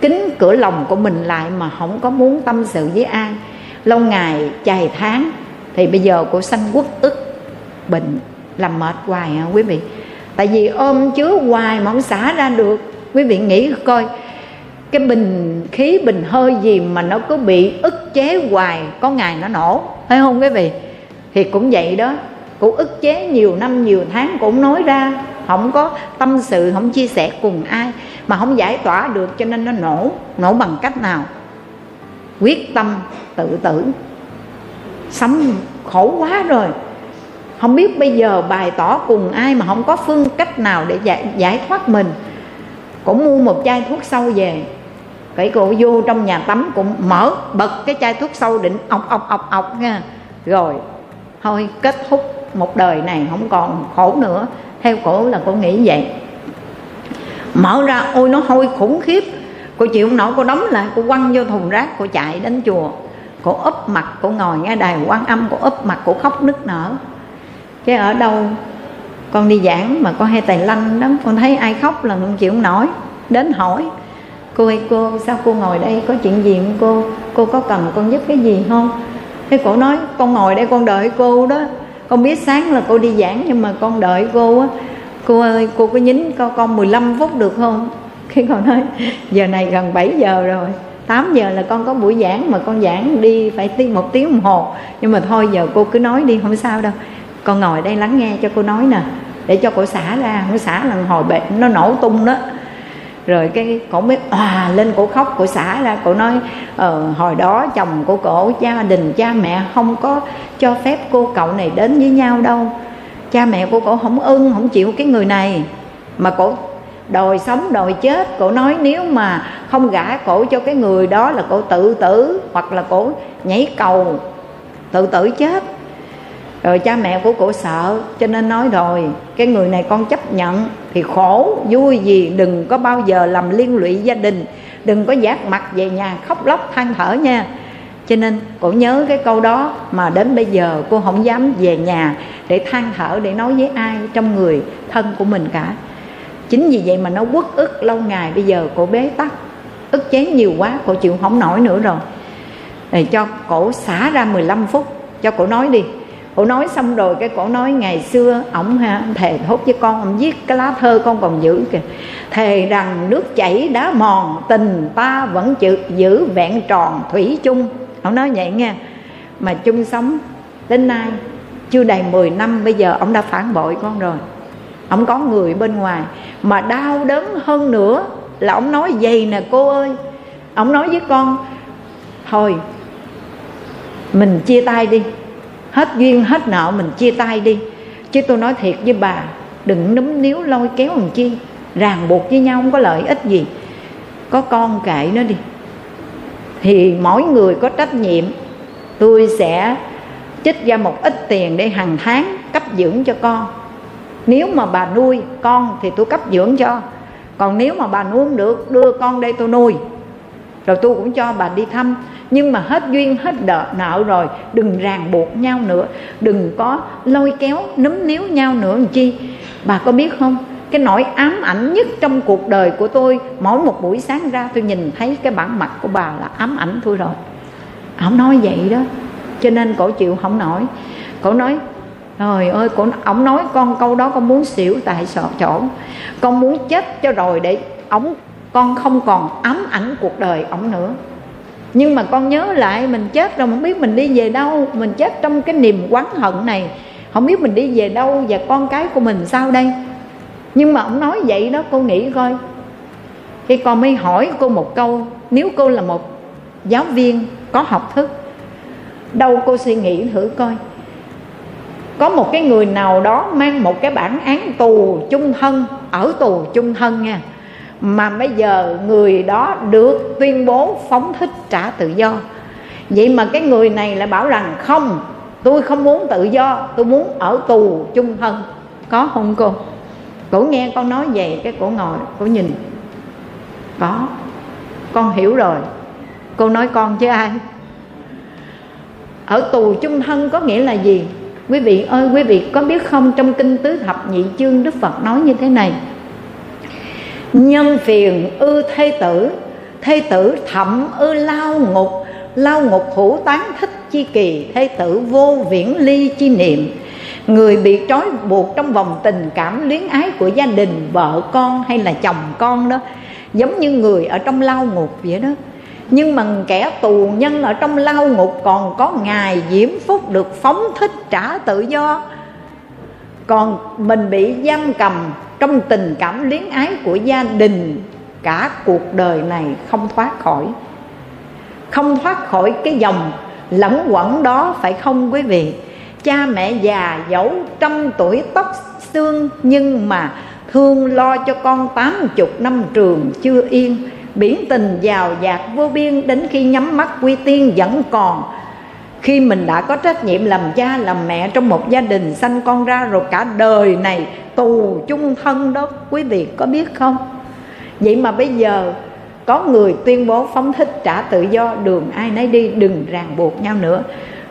kín cửa lòng của mình lại mà không có muốn tâm sự với ai. Lâu ngày chài tháng thì bây giờ cô sanh uất ức, bệnh, làm mệt hoài hả quý vị? Tại vì ôm chứa hoài mà không xả ra được. Quý vị nghĩ coi, cái bình khí bình hơi gì mà nó cứ bị ức chế hoài, có ngày nó nổ, thấy không quý vị? Thì cũng vậy đó, cô ức chế nhiều năm nhiều tháng cũng nói ra, không có tâm sự, không chia sẻ cùng ai, mà không giải tỏa được cho nên nó nổ. Nổ bằng cách nào? Quyết tâm tự tử. Sấm khổ quá rồi, không biết bây giờ bày tỏ cùng ai mà không có phương cách nào để giải, giải thoát mình. Cô mua một chai thuốc sâu về, cái cô vô trong nhà tắm cũng mở bật cái chai thuốc sâu định ọc ọc ọc ọc nha. Rồi thôi kết thúc một đời này không còn khổ nữa. Theo cổ là cô nghĩ vậy. Mở ra ôi nó hôi khủng khiếp, cô chịu không nổi, cô đóng lại, cô quăng vô thùng rác, cô chạy đến chùa, cô úp mặt, cô ngồi ngay đài Quan Âm, cô úp mặt, cô khóc nức nở. Chứ ở đâu con đi giảng mà con hay tài lanh đó, con thấy ai khóc là con chịu không nổi, đến hỏi cô ơi cô sao cô ngồi đây, có chuyện gì không cô, cô có cần con giúp cái gì không? Thế cô nói con ngồi đây con đợi cô đó, con biết sáng là cô đi giảng nhưng mà con đợi cô á, cô ơi cô có nhín coi con mười lăm phút được không? Khi con nói giờ này gần bảy giờ rồi, tám giờ là con có buổi giảng mà con giảng đi phải tiếng một tiếng đồng hồ, nhưng mà thôi giờ cô cứ nói đi không sao đâu, con ngồi đây lắng nghe cho cô nói nè, để cho cô xả ra, không xả là hồi bệnh nó nổ tung đó. Rồi cái cổ mới òa lên, cổ khóc, cổ xả ra, cổ nói ờ, hồi đó chồng của cổ, gia đình cha mẹ không có cho phép cô cậu này đến với nhau đâu, cha mẹ của cổ không ưng, không chịu cái người này mà cổ đòi sống đòi chết. Cổ nói nếu mà không gả cổ cho cái người đó là cổ tự tử hoặc là cổ nhảy cầu tự tử chết. Rồi cha mẹ của cổ sợ cho nên nói rồi cái người này con chấp nhận thì khổ vui gì, đừng có bao giờ làm liên lụy gia đình, đừng có vác mặt về nhà khóc lóc than thở nha. Cho nên cổ nhớ cái câu đó mà đến bây giờ cô không dám về nhà để than thở, để nói với ai trong người thân của mình cả. Chính vì vậy mà nó uất ức lâu ngày, bây giờ cổ bế tắc, ức chế nhiều quá, cổ chịu không nổi nữa rồi. Để cho cổ xả ra mười lăm phút, cho cổ nói đi. Cổ nói xong rồi cái cổ nói ngày xưa ổng ha, thề thốt với con, ổng viết cái lá thơ con còn giữ kìa. Thề rằng nước chảy đá mòn, tình ta vẫn chữ, giữ vẹn tròn thủy chung. Ổng nói vậy nha. Mà chung sống đến nay chưa đầy mười năm, bây giờ ổng đã phản bội con rồi, ổng có người bên ngoài. Mà đau đớn hơn nữa là ổng nói vậy nè cô ơi, ổng nói với con thôi mình chia tay đi, hết duyên hết nợ mình chia tay đi. Chứ tôi nói thiệt với bà, đừng núm níu lôi kéo làm chi, ràng buộc với nhau không có lợi ích gì. Có con kệ nó đi, thì mỗi người có trách nhiệm. Tôi sẽ trích ra một ít tiền để hàng tháng cấp dưỡng cho con, nếu mà bà nuôi con thì tôi cấp dưỡng cho, còn nếu mà bà nuôi không được đưa con đây tôi nuôi, rồi tôi cũng cho bà đi thăm. Nhưng mà hết duyên hết nợ rồi, đừng ràng buộc nhau nữa, đừng có lôi kéo núm níu nhau nữa làm chi. Bà có biết không, cái nỗi ám ảnh nhất trong cuộc đời của tôi, mỗi một buổi sáng ra tôi nhìn thấy cái bản mặt của bà là ám ảnh tôi rồi. Ông nói vậy đó, cho nên cổ chịu không nổi. Cổ nói trời ơi, cổ, ông nói con câu đó con muốn xỉu tại sợ chỗ, con muốn chết cho rồi để ông, con không còn ám ảnh cuộc đời ông nữa. Nhưng mà con nhớ lại mình chết rồi, không biết mình đi về đâu, mình chết trong cái niềm oán hận này, không biết mình đi về đâu và con cái của mình sao đây. Nhưng mà ông nói vậy đó, cô nghĩ coi. Khi con mới hỏi cô một câu, nếu cô là một giáo viên có học thức, đâu cô suy nghĩ thử coi, có một cái người nào đó mang một cái bản án tù chung thân, ở tù chung thân nha, mà bây giờ người đó được tuyên bố phóng thích trả tự do. Vậy mà cái người này lại bảo rằng không, tôi không muốn tự do, tôi muốn ở tù chung thân. Có không cô? Cổ nghe con nói về cái cổ ngồi, cổ nhìn. Có, con hiểu rồi. Cô nói con chứ ai? Ở tù chung thân có nghĩa là gì? Quý vị ơi, quý vị có biết không, trong Kinh Tứ Thập Nhị Chương Đức Phật nói như thế này: nhân phiền ư thê tử, thê tử thậm ư lao ngục, lao ngục hữu tán thích chi kỳ, thê tử vô viễn ly chi niệm. Người bị trói buộc trong vòng tình cảm luyến ái của gia đình, vợ con hay là chồng con đó, giống như người ở trong lao ngục vậy đó. Nhưng mà kẻ tù nhân ở trong lao ngục còn có ngày diễm phúc được phóng thích trả tự do, còn mình bị giam cầm trong tình cảm luyến ái của gia đình, cả cuộc đời này không thoát khỏi, không thoát khỏi cái dòng lẫn quẩn đó, phải không quý vị? Cha mẹ già dẫu trăm tuổi tóc xương, nhưng mà thương lo cho con tám chục năm trường chưa yên. Biển tình giàu dạt vô biên, đến khi nhắm mắt quy tiên vẫn còn. Khi mình đã có trách nhiệm làm cha làm mẹ trong một gia đình, sanh con ra rồi cả đời này tù chung thân đó, quý vị có biết không? Vậy mà bây giờ có người tuyên bố phóng thích trả tự do, đường ai nấy đi, đừng ràng buộc nhau nữa.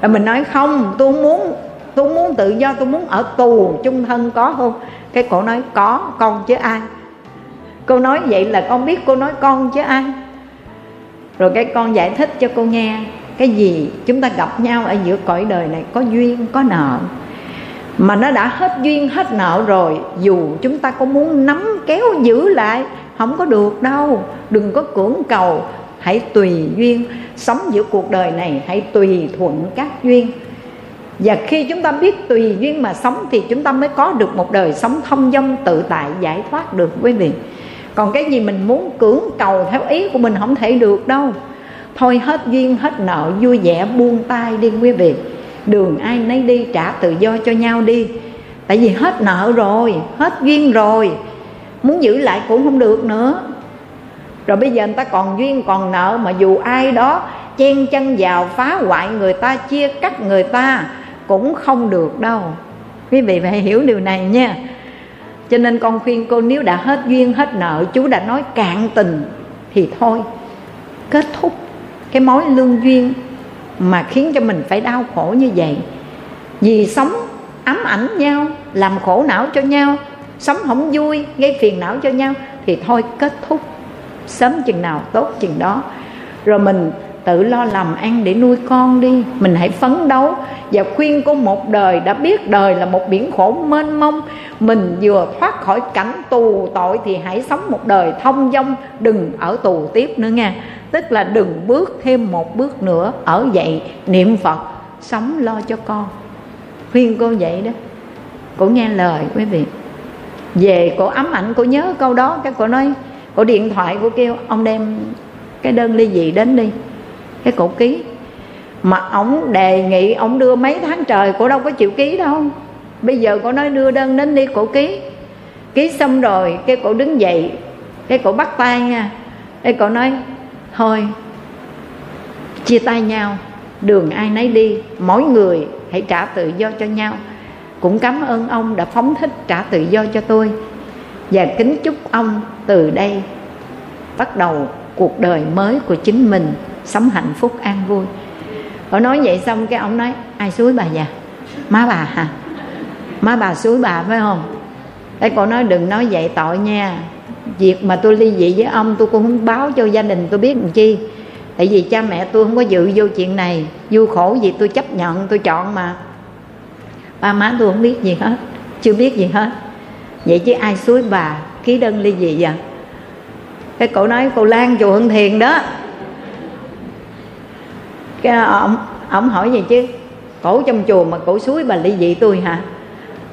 Rồi mình nói không, tôi muốn tôi muốn tự do, tôi muốn ở tù chung thân, có không? Cái cổ nói có, con chứ ai. Cô nói vậy là con biết cô nói con chứ ai. Rồi cái con giải thích cho cô nghe, cái gì chúng ta gặp nhau ở giữa cõi đời này có duyên có nợ, mà nó đã hết duyên hết nợ rồi, dù chúng ta có muốn nắm kéo giữ lại không có được đâu. Đừng có cưỡng cầu, hãy tùy duyên. Sống giữa cuộc đời này hãy tùy thuận các duyên. Và khi chúng ta biết tùy duyên mà sống thì chúng ta mới có được một đời sống thông dong tự tại, giải thoát được quý vị. Còn cái gì mình muốn cưỡng cầu theo ý của mình không thể được đâu. Thôi hết duyên hết nợ, vui vẻ buông tay đi quý vị. Đường ai nấy đi, trả tự do cho nhau đi. Tại vì hết nợ rồi, hết duyên rồi, muốn giữ lại cũng không được nữa. Rồi bây giờ người ta còn duyên còn nợ, mà dù ai đó chen chân vào phá hoại người ta, chia cắt người ta cũng không được đâu. Quý vị phải hiểu điều này nha. Cho nên con khuyên cô, nếu đã hết duyên hết nợ, chú đã nói cạn tình thì thôi, kết thúc cái mối lương duyên mà khiến cho mình phải đau khổ như vậy. Vì sống ám ảnh nhau, làm khổ não cho nhau, sống không vui, gây phiền não cho nhau, thì thôi kết thúc sớm chừng nào tốt chừng đó. Rồi mình tự lo làm ăn để nuôi con đi, mình hãy phấn đấu. Và khuyên cô, một đời đã biết đời là một biển khổ mênh mông, mình vừa thoát khỏi cảnh tù tội thì hãy sống một đời thông dong, đừng ở tù tiếp nữa nha. Tức là đừng bước thêm một bước nữa, ở dậy niệm Phật, sống lo cho con. Khuyên cô vậy đó, cô nghe lời quý vị. Về cô ám ảnh, cô nhớ câu đó, cái cô nói, cô điện thoại cô kêu ông đem cái đơn ly dị đến đi. Cái cổ ký, mà ổng đề nghị ổng đưa mấy tháng trời, cổ đâu có chịu ký đâu. Bây giờ cổ nói đưa đơn đến đi, cổ ký. Ký xong rồi cái cổ đứng dậy, cái cổ bắt tay nha, cái cổ nói thôi chia tay nhau, đường ai nấy đi, mỗi người hãy trả tự do cho nhau. Cũng cảm ơn ông đã phóng thích trả tự do cho tôi, và kính chúc ông từ đây bắt đầu cuộc đời mới của chính mình, sống hạnh phúc an vui. Họ nói vậy xong cái ông nói, ai xúi bà già? Má bà hả? Má bà xúi bà phải không? Cái cô nói đừng nói vậy tội nha. Việc mà tôi ly dị với ông tôi cũng không báo cho gia đình tôi biết làm chi. Tại vì cha mẹ tôi không có dự vô chuyện này, vui khổ gì tôi chấp nhận, tôi chọn mà. Ba má tôi không biết gì hết, chưa biết gì hết. Vậy chứ ai xúi bà ký đơn ly dị vậy? Cái cô nói cô Lan chùa Hưng Thiền đó. Cái ông, ông hỏi vậy chứ cổ trong chùa mà cổ xúi bà ly dị tôi hả?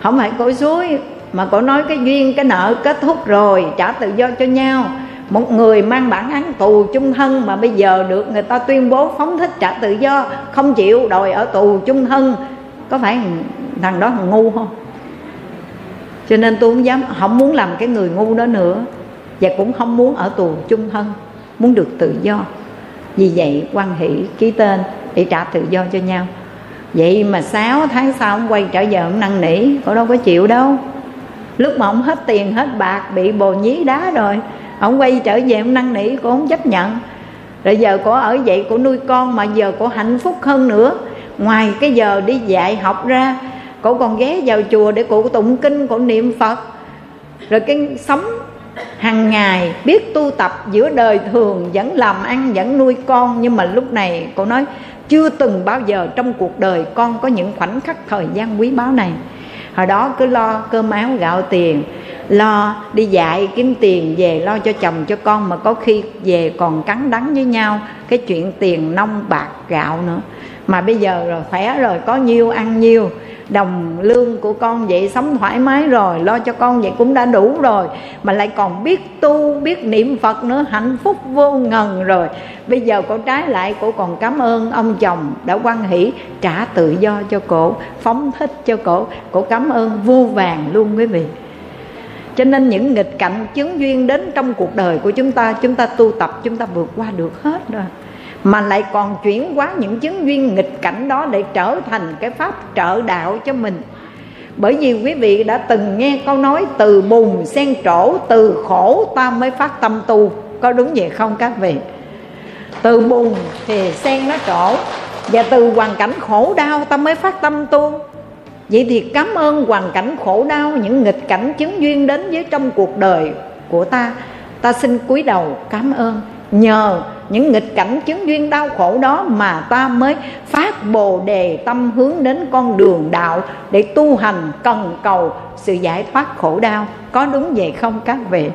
Không phải cổ xúi, mà cổ nói cái duyên cái nợ kết thúc rồi, trả tự do cho nhau. Một người mang bản án tù chung thân mà bây giờ được người ta tuyên bố phóng thích trả tự do, không chịu đòi ở tù chung thân, có phải thằng đó thằng ngu không? Cho nên tôi không dám, không muốn làm cái người ngu đó nữa, và cũng không muốn ở tù chung thân, muốn được tự do. Vì vậy quan hỷ ký tên để trả tự do cho nhau. Vậy mà sáu tháng sau ông quay trở về, ông năn nỉ, cổ đâu có chịu đâu. Lúc mà ông hết tiền hết bạc, bị bồ nhí đá rồi, ông quay trở về ông năn nỉ, cổ không chấp nhận. Rồi giờ cổ ở vậy, cổ nuôi con, mà giờ cổ hạnh phúc hơn nữa. Ngoài cái giờ đi dạy học ra, cổ còn ghé vào chùa để cổ tụng kinh, cổ niệm Phật. Rồi cái sống hàng ngày biết tu tập giữa đời thường, vẫn làm ăn, vẫn nuôi con. Nhưng mà lúc này cổ nói chưa từng bao giờ trong cuộc đời con có những khoảnh khắc thời gian quý báu này. Hồi đó cứ lo cơm áo gạo tiền, lo đi dạy kiếm tiền về lo cho chồng cho con, mà có khi về còn cắn đắng với nhau cái chuyện tiền nông bạc gạo nữa. Mà bây giờ rồi khỏe rồi, có nhiêu ăn nhiêu, đồng lương của con vậy sống thoải mái rồi, lo cho con vậy cũng đã đủ rồi, mà lại còn biết tu biết niệm Phật nữa, hạnh phúc vô ngần rồi. Bây giờ cổ trái lại, cổ còn cảm ơn ông chồng đã hoan hỷ trả tự do cho cổ, phóng thích cho cổ, cổ cảm ơn vô vàng luôn quý vị. Cho nên những nghịch cảnh chướng duyên đến trong cuộc đời của chúng ta, chúng ta tu tập chúng ta vượt qua được hết rồi, mà lại còn chuyển hóa những chứng duyên nghịch cảnh đó để trở thành cái pháp trợ đạo cho mình. Bởi vì quý vị đã từng nghe câu nói từ bùn sen trổ, từ khổ ta mới phát tâm tu, có đúng vậy không các vị? Từ bùn thì sen nó trổ, và từ hoàn cảnh khổ đau ta mới phát tâm tu. Vậy thì cảm ơn hoàn cảnh khổ đau, những nghịch cảnh chứng duyên đến với trong cuộc đời của ta, ta xin cúi đầu cảm ơn. Nhờ những nghịch cảnh chứng duyên đau khổ đó mà ta mới phát bồ đề tâm hướng đến con đường đạo để tu hành cần cầu sự giải thoát khổ đau. Có đúng vậy không các vị?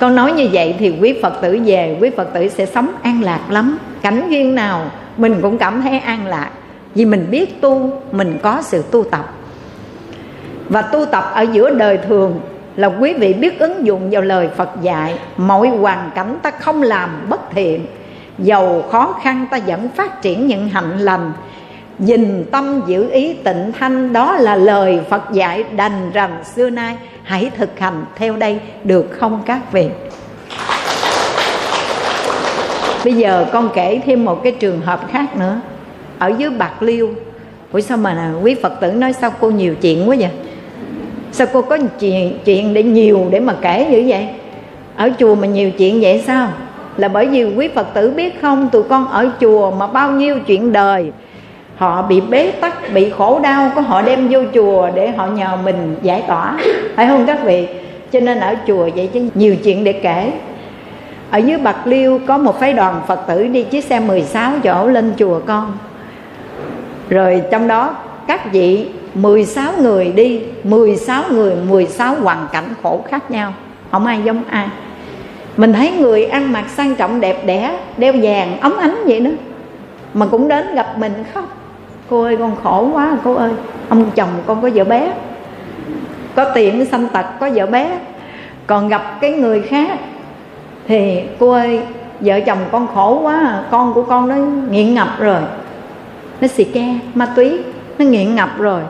Con nói như vậy thì quý Phật tử về, quý Phật tử sẽ sống an lạc lắm. Cảnh duyên nào mình cũng cảm thấy an lạc, vì mình biết tu, mình có sự tu tập. Và tu tập ở giữa đời thường là quý vị biết ứng dụng vào lời Phật dạy. Mọi hoàn cảnh ta không làm bất thiện, dầu khó khăn ta vẫn phát triển những hạnh lành. Dình tâm giữ ý tịnh thanh, đó là lời Phật dạy đành rằng xưa nay, hãy thực hành theo đây được không các vị? Bây giờ con kể thêm một cái trường hợp khác nữa. Ở dưới Bạc Liêu, ủa sao mà quý Phật tử nói sao cô nhiều chuyện quá vậy? Sao cô có chuyện, chuyện để nhiều để mà kể như vậy? Ở chùa mà nhiều chuyện vậy sao? Là bởi vì quý Phật tử biết không, tụi con ở chùa mà bao nhiêu chuyện đời họ bị bế tắc, bị khổ đau, có họ đem vô chùa để họ nhờ mình giải tỏa, phải không các vị? Cho nên ở chùa vậy chứ nhiều chuyện để kể. Ở dưới Bạc Liêu có một phái đoàn Phật tử đi chiếc xe mười sáu chỗ lên chùa con. Rồi trong đó các vị mười sáu người đi, mười sáu người, mười sáu hoàn cảnh khổ khác nhau, không ai giống ai. Mình thấy người ăn mặc sang trọng đẹp đẽ, đeo vàng óng ánh vậy đó, mà cũng đến gặp mình khóc: cô ơi con khổ quá cô ơi, ông chồng con có vợ bé, có tiệm sanh tật có vợ bé. Còn gặp cái người khác thì: cô ơi vợ chồng con khổ quá, con của con nó nghiện ngập rồi, nó xì ke ma túy, nó nghiện ngập rồi,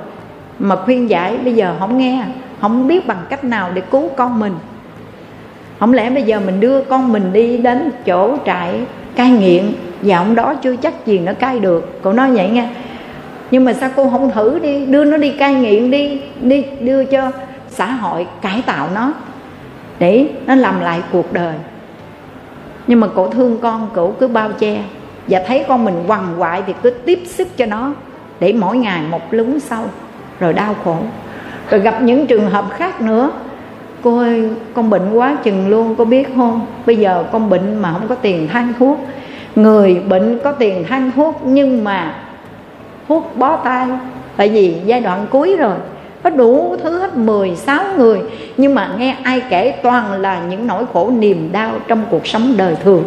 mà khuyên giải bây giờ không nghe, không biết bằng cách nào để cứu con mình. Không lẽ bây giờ mình đưa con mình đi đến chỗ trại cai nghiện, và ông đó chưa chắc gì nó cai được. Cậu nói vậy nghe. Nhưng mà sao cô không thử đi, đưa nó đi cai nghiện đi, đi đưa cho xã hội cải tạo nó để nó làm lại cuộc đời. Nhưng mà cậu thương con, cậu cứ bao che, và thấy con mình quằn quại thì cứ tiếp sức cho nó, để mỗi ngày một lún sâu rồi đau khổ. Rồi gặp những trường hợp khác nữa: cô ơi con bệnh quá chừng luôn cô biết không, bây giờ con bệnh mà không có tiền than thuốc. Người bệnh có tiền than thuốc nhưng mà thuốc bó tay, tại vì giai đoạn cuối rồi. Có đủ thứ hết mười sáu người, nhưng mà nghe ai kể toàn là những nỗi khổ niềm đau trong cuộc sống đời thường.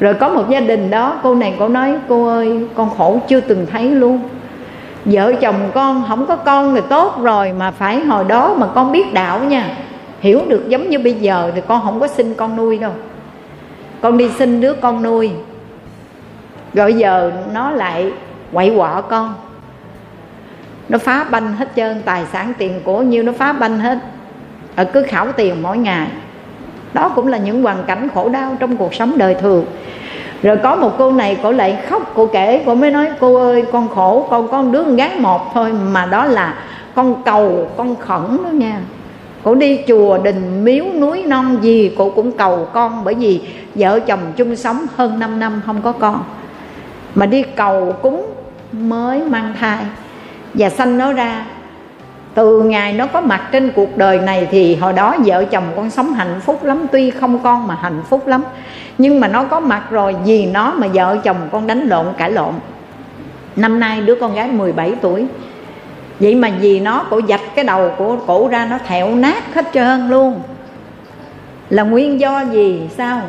Rồi có một gia đình đó, cô này cô nói: cô ơi con khổ chưa từng thấy luôn, vợ chồng con không có con thì tốt rồi, mà phải hồi đó mà con biết đạo nha, hiểu được giống như bây giờ thì con không có xin con nuôi đâu. Con đi xin đứa con nuôi, rồi giờ nó lại quậy quọ con, nó phá banh hết trơn, tài sản tiền của nhiêu nó phá banh hết, ở cứ khảo tiền mỗi ngày. Đó cũng là những hoàn cảnh khổ đau trong cuộc sống đời thường. Rồi có một cô này, cô lại khóc, cô kể, cô mới nói: cô ơi con khổ, con có đứa con gái một thôi, mà đó là con cầu, con khẩn đó nha. Cổ đi chùa đình miếu núi non gì cổ cũng cầu con, bởi vì vợ chồng chung sống hơn năm năm không có con, mà đi cầu cúng mới mang thai và sanh nó ra. Từ ngày nó có mặt trên cuộc đời này thì hồi đó vợ chồng con sống hạnh phúc lắm, tuy không con mà hạnh phúc lắm. Nhưng mà nó có mặt rồi, vì nó mà vợ chồng con đánh lộn cãi lộn. Năm nay đứa con gái mười bảy tuổi, vậy mà vì nó cổ vạch cái đầu của cổ ra, nó thẹo nát hết trơn luôn. Là nguyên do gì sao?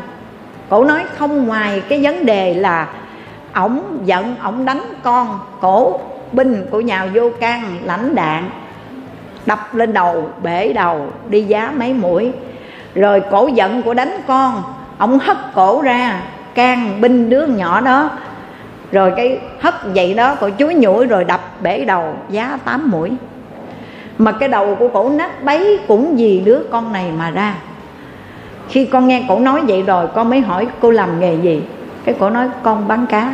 Cổ nói không ngoài cái vấn đề là ổng giận, ổng đánh con, cổ binh của nhà vô can lãnh đạn đập lên đầu, bể đầu, đi giá mấy mũi. Rồi cổ giận cổ đánh con, ổng hất cổ ra, can binh đứa nhỏ đó. Rồi cái hất vậy đó, cổ chúi nhủi rồi đập bể đầu, giá tám mũi. Mà cái đầu của cổ nát bấy cũng vì đứa con này mà ra. Khi con nghe cổ nói vậy rồi, con mới hỏi cô làm nghề gì? Cái cổ nói con bán cá.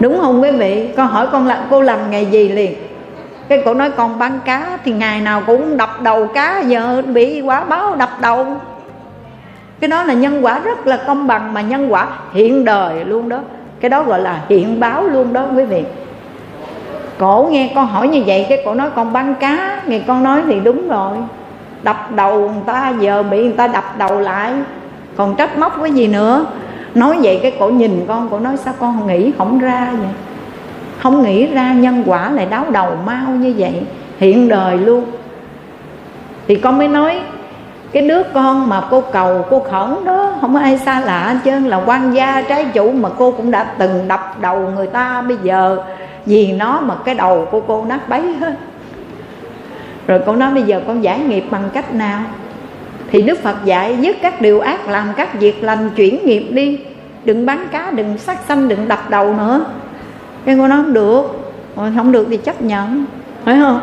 Đúng không quý vị? Con hỏi con là cô làm nghề gì liền? Cái cổ nói con bán cá. Thì ngày nào cũng đập đầu cá, giờ bị quả báo đập đầu. Cái đó là nhân quả rất là công bằng, mà nhân quả hiện đời luôn đó. Cái đó gọi là hiện báo luôn đó quý vị. Cổ nghe con hỏi như vậy, cái cổ nói con bán cá. Ngày con nói thì đúng rồi, đập đầu người ta, giờ bị người ta đập đầu lại, còn trách móc cái gì nữa. Nói vậy cái cổ nhìn con, cổ nói sao con nghĩ không ra vậy? Không nghĩ ra nhân quả lại đáo đầu mau như vậy, hiện đời luôn. Thì con mới nói cái đứa con mà cô cầu cô khẩn đó không ai xa lạ hết trơn, là quan gia trái chủ mà cô cũng đã từng đập đầu người ta. Bây giờ vì nó mà cái đầu của cô nát bấy hết. Rồi cô nói bây giờ con giải nghiệp bằng cách nào? Thì Đức Phật dạy dứt các điều ác, làm các việc lành, chuyển nghiệp đi, đừng bán cá, đừng sát sanh, đừng đập đầu nữa. Cái cô nói không được. Rồi không được thì chấp nhận, phải không?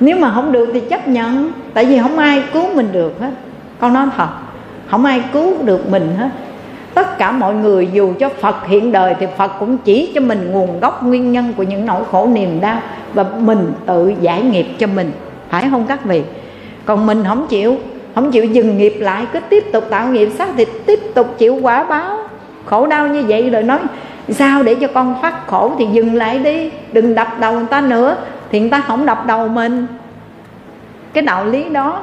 Nếu mà không được thì chấp nhận, tại vì không ai cứu mình được hết. Con nói thật, không ai cứu được mình hết. Tất cả mọi người, dù cho Phật hiện đời thì Phật cũng chỉ cho mình nguồn gốc nguyên nhân của những nỗi khổ niềm đau, và mình tự giải nghiệp cho mình, phải không các vị? Còn mình không chịu, không chịu dừng nghiệp lại, cứ tiếp tục tạo nghiệp sát thì tiếp tục chịu quả báo khổ đau như vậy. Rồi nói sao để cho con thoát khổ thì dừng lại đi, đừng đập đầu người ta nữa, thì người ta không đập đầu mình. Cái đạo lý đó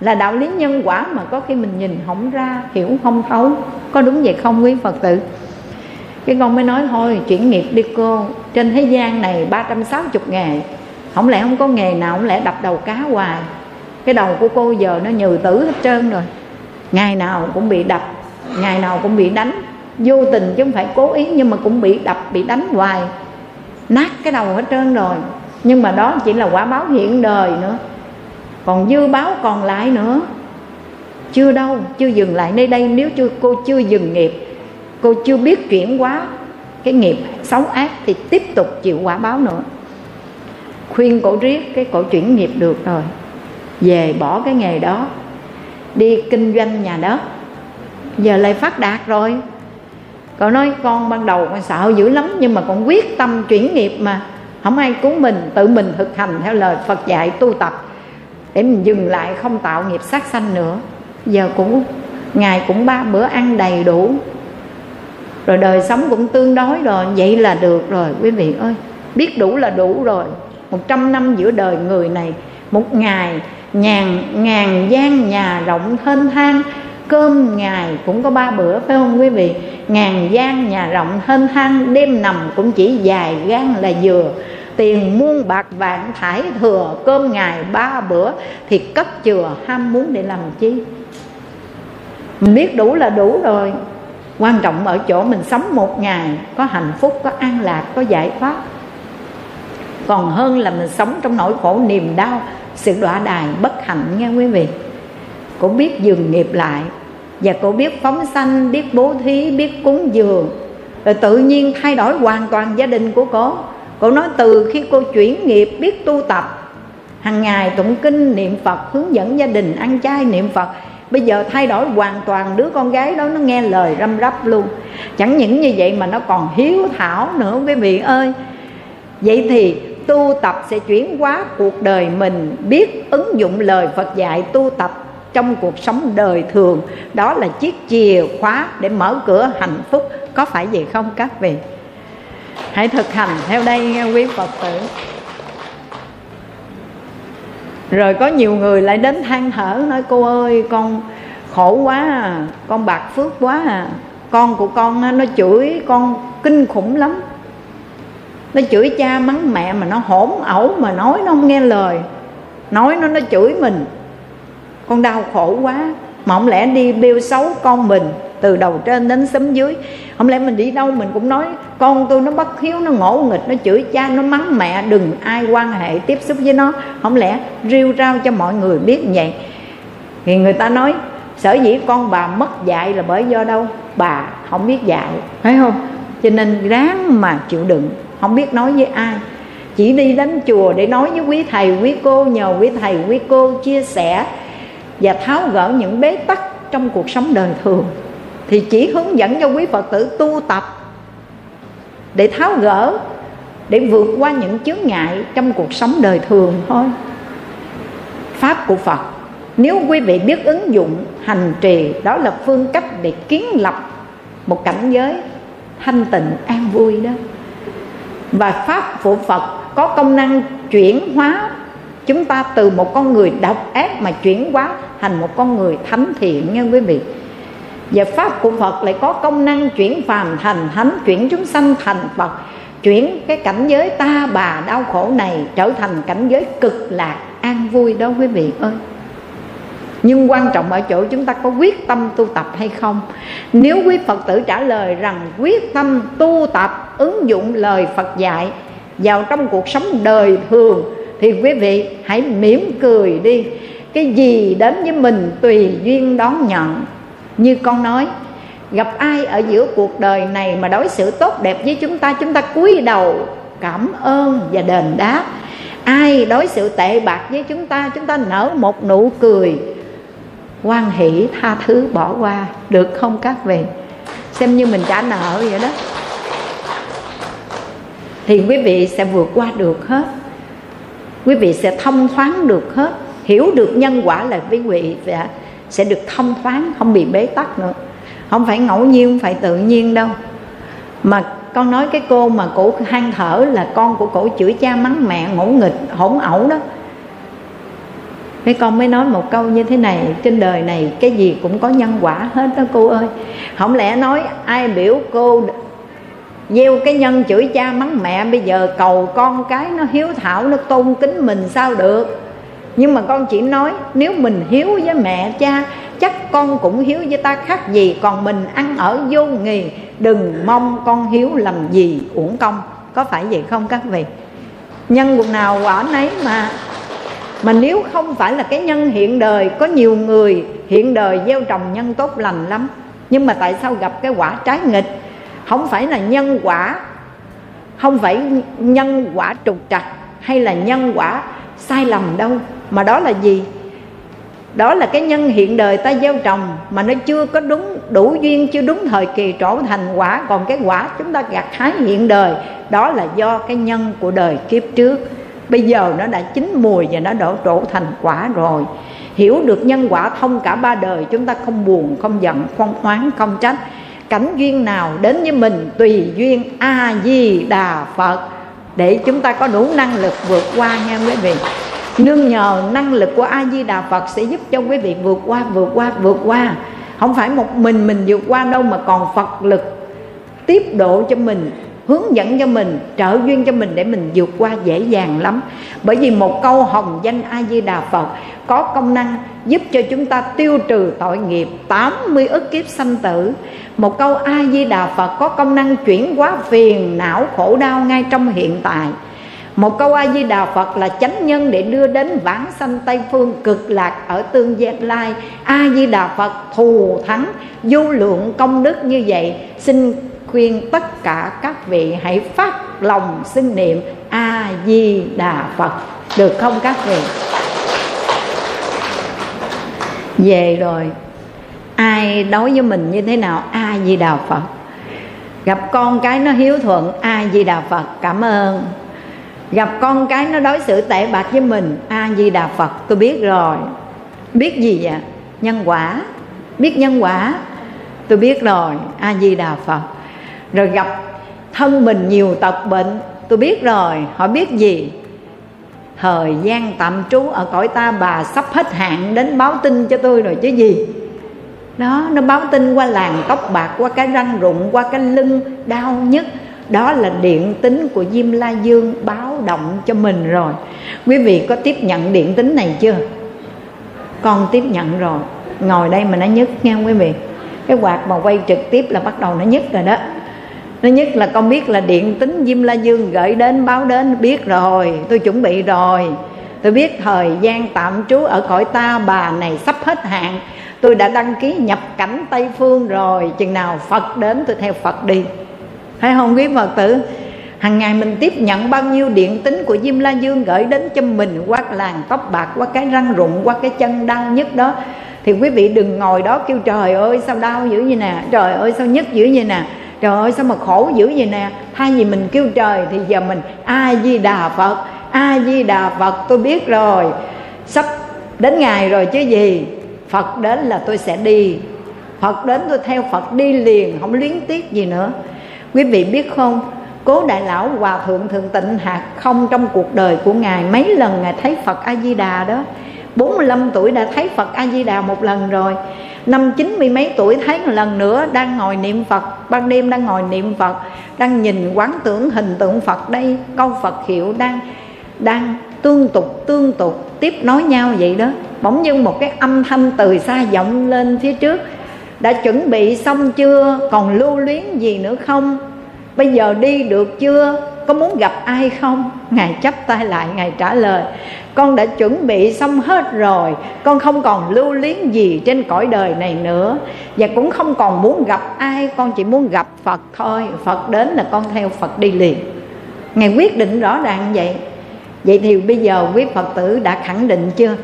là đạo lý nhân quả, mà có khi mình nhìn không ra, hiểu không thấu. Có đúng vậy không quý Phật tử? Cái con mới nói thôi chuyển nghiệp đi cô. Trên thế gian này ba trăm sáu mươi nghề, không lẽ không có nghề nào, không lẽ đập đầu cá hoài? Cái đầu của cô giờ nó nhừ tử hết trơn rồi, ngày nào cũng bị đập, ngày nào cũng bị đánh, vô tình chứ không phải cố ý, nhưng mà cũng bị đập, bị đánh hoài, nát cái đầu hết trơn rồi. Nhưng mà đó chỉ là quả báo hiện đời nữa, còn dư báo còn lại nữa. Chưa đâu, chưa dừng lại nơi đây. Nếu chưa, cô chưa dừng nghiệp, cô chưa biết chuyển hóa cái nghiệp xấu ác thì tiếp tục chịu quả báo nữa. Khuyên cổ riết cái cổ chuyển nghiệp được rồi, về bỏ cái nghề đó, đi kinh doanh nhà đất. Giờ lại phát đạt rồi. Cậu nói con ban đầu con sợ dữ lắm, nhưng mà con quyết tâm chuyển nghiệp mà. Không ai cứu mình, tự mình thực hành theo lời Phật dạy tu tập, để mình dừng lại không tạo nghiệp sát sanh nữa. Giờ cũng ngày cũng ba bữa ăn đầy đủ, rồi đời sống cũng tương đối rồi. Vậy là được rồi quý vị ơi. Biết đủ là đủ rồi. Một trăm năm giữa đời người này, một ngày ngàn, ngàn gian nhà rộng thênh thang, cơm ngày cũng có ba bữa, phải không quý vị? Ngàn gian nhà rộng thênh thang, đêm nằm cũng chỉ vài gang là vừa. Tiền muôn bạc vạn thải thừa, cơm ngày ba bữa thì cất chừa ham muốn để làm chi? Mình biết đủ là đủ rồi. Quan trọng ở chỗ mình sống một ngày có hạnh phúc, có an lạc, có giải thoát, còn hơn là mình sống trong nỗi khổ niềm đau, sự đọa đày bất hạnh nha quý vị. Cô biết dừng nghiệp lại, và cô biết phóng sanh, biết bố thí, biết cúng dường, rồi tự nhiên thay đổi hoàn toàn gia đình của cô. Cô nói từ khi cô chuyển nghiệp, biết tu tập, hàng ngày tụng kinh niệm Phật, hướng dẫn gia đình ăn chay niệm Phật, bây giờ thay đổi hoàn toàn. Đứa con gái đó nó nghe lời răm rắp luôn. Chẳng những như vậy mà nó còn hiếu thảo nữa quý vị ơi. Vậy thì tu tập sẽ chuyển hóa cuộc đời mình, biết ứng dụng lời Phật dạy tu tập trong cuộc sống đời thường. Đó là chiếc chìa khóa để mở cửa hạnh phúc. Có phải vậy không các vị? Hãy thực hành theo đây nghe quý Phật tử. Rồi có nhiều người lại đến than thở, nói cô ơi con khổ quá à, con bạc phước quá à, con của con nó chửi con kinh khủng lắm, nó chửi cha mắng mẹ mà nó hỗn ẩu, mà nói nó không nghe lời, nói nó nó chửi mình, con đau khổ quá. Mà không lẽ đi bêu xấu con mình từ đầu trên đến xóm dưới, không lẽ mình đi đâu mình cũng nói con tôi nó bất hiếu, nó ngỗ nghịch, nó chửi cha, nó mắng mẹ, đừng ai quan hệ tiếp xúc với nó, không lẽ rêu rao cho mọi người biết vậy? Thì người ta nói sở dĩ con bà mất dạy là bởi do đâu? Bà không biết dạy, phải không? Cho nên ráng mà chịu đựng, không biết nói với ai, chỉ đi đến chùa để nói với quý thầy quý cô, nhờ quý thầy quý cô chia sẻ và tháo gỡ những bế tắc trong cuộc sống đời thường. Thì chỉ hướng dẫn cho quý Phật tử tu tập để tháo gỡ, để vượt qua những chướng ngại trong cuộc sống đời thường thôi. Pháp của Phật, nếu quý vị biết ứng dụng, hành trì, đó là phương cách để kiến lập một cảnh giới thanh tịnh, an vui đó. Và Pháp của Phật có công năng chuyển hóa chúng ta từ một con người độc ác mà chuyển hóa thành một con người thánh thiện nha quý vị. Và Pháp của Phật lại có công năng chuyển phàm thành thánh, chuyển chúng sanh thành Phật, chuyển cái cảnh giới ta bà đau khổ này trở thành cảnh giới cực lạc, an vui đó quý vị ơi. Nhưng quan trọng ở chỗ chúng ta có quyết tâm tu tập hay không. Nếu quý Phật tử trả lời rằng quyết tâm tu tập, ứng dụng lời Phật dạy vào trong cuộc sống đời thường, thì quý vị hãy mỉm cười đi. Cái gì đến với mình tùy duyên đón nhận. Như con nói, gặp ai ở giữa cuộc đời này mà đối xử tốt đẹp với chúng ta, chúng ta cúi đầu cảm ơn và đền đáp. Ai đối xử tệ bạc với chúng ta, chúng ta nở một nụ cười hoan hỷ, tha thứ, bỏ qua. Được không các vị? Xem như mình trả nợ vậy đó. Thì quý vị sẽ vượt qua được hết, quý vị sẽ thông thoáng được hết, hiểu được nhân quả là quý vị sẽ, sẽ được thông thoáng, không bị bế tắc nữa. Không phải ngẫu nhiên, không phải tự nhiên đâu. Mà con nói cái cô mà cổ than thở là con của cổ chửi cha mắng mẹ, ngỗ nghịch, hỗn ẩu đó, cái con mới nói một câu như thế này: trên đời này cái gì cũng có nhân quả hết đó cô ơi. Không lẽ nói ai biểu cô gieo cái nhân chửi cha mắng mẹ, bây giờ cầu con cái nó hiếu thảo, nó tôn kính mình sao được? Nhưng mà con chỉ nói nếu mình hiếu với mẹ cha, chắc con cũng hiếu với ta khác gì. Còn mình ăn ở vô nghì, đừng mong con hiếu làm gì uổng công. Có phải vậy không các vị? Nhân quần nào quả nấy mà. Mà nếu không phải là cái nhân hiện đời, có nhiều người hiện đời gieo trồng nhân tốt lành lắm, nhưng mà tại sao gặp cái quả trái nghịch? Không phải là nhân quả, không phải nhân quả trục trặc hay là nhân quả sai lầm đâu, mà đó là gì? Đó là cái nhân hiện đời ta gieo trồng mà nó chưa có đúng đủ duyên, chưa đúng thời kỳ trổ thành quả. Còn cái quả chúng ta gặt hái hiện đời, đó là do cái nhân của đời kiếp trước. Bây giờ nó đã chín mùi và nó đã trổ thành quả rồi. Hiểu được nhân quả, thông cả ba đời, chúng ta không buồn, không giận, không oán, không trách. Cảnh duyên nào đến với mình tùy duyên. A-di-đà Phật, để chúng ta có đủ năng lực vượt qua nha quý vị. Nương nhờ năng lực của A-di-đà Phật sẽ giúp cho quý vị vượt qua, vượt qua, vượt qua. Không phải một mình mình vượt qua đâu, mà còn Phật lực tiếp độ cho mình, hướng dẫn cho mình, trợ duyên cho mình để mình vượt qua dễ dàng lắm. Bởi vì một câu hồng danh A-di-đà Phật có công năng giúp cho chúng ta tiêu trừ tội nghiệp tám mươi ức kiếp sanh tử. Một câu A-di-đà Phật có công năng chuyển hóa phiền não khổ đau ngay trong hiện tại. Một câu A-di-đà Phật là chánh nhân để đưa đến vãng sanh Tây Phương cực lạc ở tương lai. A-di-đà Phật thù thắng vô lượng công đức như vậy. Xin khuyên tất cả các vị hãy phát lòng xưng niệm A-di-đà Phật. Được không các vị? Về rồi, ai đối với mình như thế nào? A-di-đà Phật. Gặp con cái nó hiếu thuận, A-di-đà Phật, cảm ơn. gặp con cái nó đối xử tệ bạc với mình, A-di-đà Phật, tôi biết rồi. Biết gì vậy? Nhân quả. Biết nhân quả, tôi biết rồi, A-di-đà Phật. Rồi gặp thân mình nhiều tật bệnh, tôi biết rồi. Họ biết gì? Thời gian tạm trú ở cõi ta bà sắp hết hạn, đến báo tin cho tôi rồi chứ gì. Đó, nó báo tin qua làn tóc bạc, qua cái răng rụng, qua cái lưng đau nhức. Đó là điện tính của Diêm La Vương báo động cho mình rồi. Quý vị có tiếp nhận điện tính này chưa? Con tiếp nhận rồi. Ngồi đây mà nó nhức nghe quý vị. Cái quạt mà quay trực tiếp là bắt đầu nó nhức rồi đó. Nó nhức là con biết là điện tính Diêm La Vương gửi đến, báo đến. Biết rồi, tôi chuẩn bị rồi. Tôi biết thời gian tạm trú ở cõi ta bà này sắp hết hạn. Tôi đã đăng ký nhập cảnh Tây Phương rồi. Chừng nào Phật đến tôi theo Phật đi. Phải không quý Phật tử? Hằng ngày mình tiếp nhận bao nhiêu điện tính của Diêm La Vương gửi đến cho mình, qua làn tóc bạc, qua cái răng rụng, qua cái chân đau nhức đó. Thì quý vị đừng ngồi đó kêu trời ơi sao đau dữ vậy nè, trời ơi sao nhức dữ vậy nè, trời ơi sao mà khổ dữ vậy nè. Thay vì mình kêu trời thì giờ mình A-di-đà Phật, A-di-đà Phật, tôi biết rồi, sắp đến ngày rồi chứ gì. Phật đến là tôi sẽ đi. Phật đến tôi theo Phật đi liền, không luyến tiếc gì nữa. Quý vị biết không, Cố Đại Lão Hòa Thượng Thượng Tịnh Hạc Không trong cuộc đời của Ngài mấy lần Ngài thấy Phật A-di-đà đó. Bốn mươi lăm tuổi đã thấy Phật A-di-đà một lần rồi. Năm chín mươi mấy tuổi thấy một lần nữa. Đang ngồi niệm Phật, ban đêm đang ngồi niệm Phật, đang nhìn quán tưởng hình tượng Phật đây, câu Phật hiệu đang đang tương tục tương tục tiếp nối nhau vậy đó. Bỗng dưng một cái âm thanh từ xa vọng lên phía trước. Đã chuẩn bị xong chưa? Còn lưu luyến gì nữa không? Bây giờ đi được chưa? Có muốn gặp ai không? Ngài chắp tay lại, Ngài trả lời: con đã chuẩn bị xong hết rồi. Con không còn lưu luyến gì trên cõi đời này nữa, và cũng không còn muốn gặp ai. Con chỉ muốn gặp Phật thôi. Phật đến là con theo Phật đi liền. Ngài quyết định rõ ràng vậy. Vậy thì bây giờ quý Phật tử đã khẳng định chưa?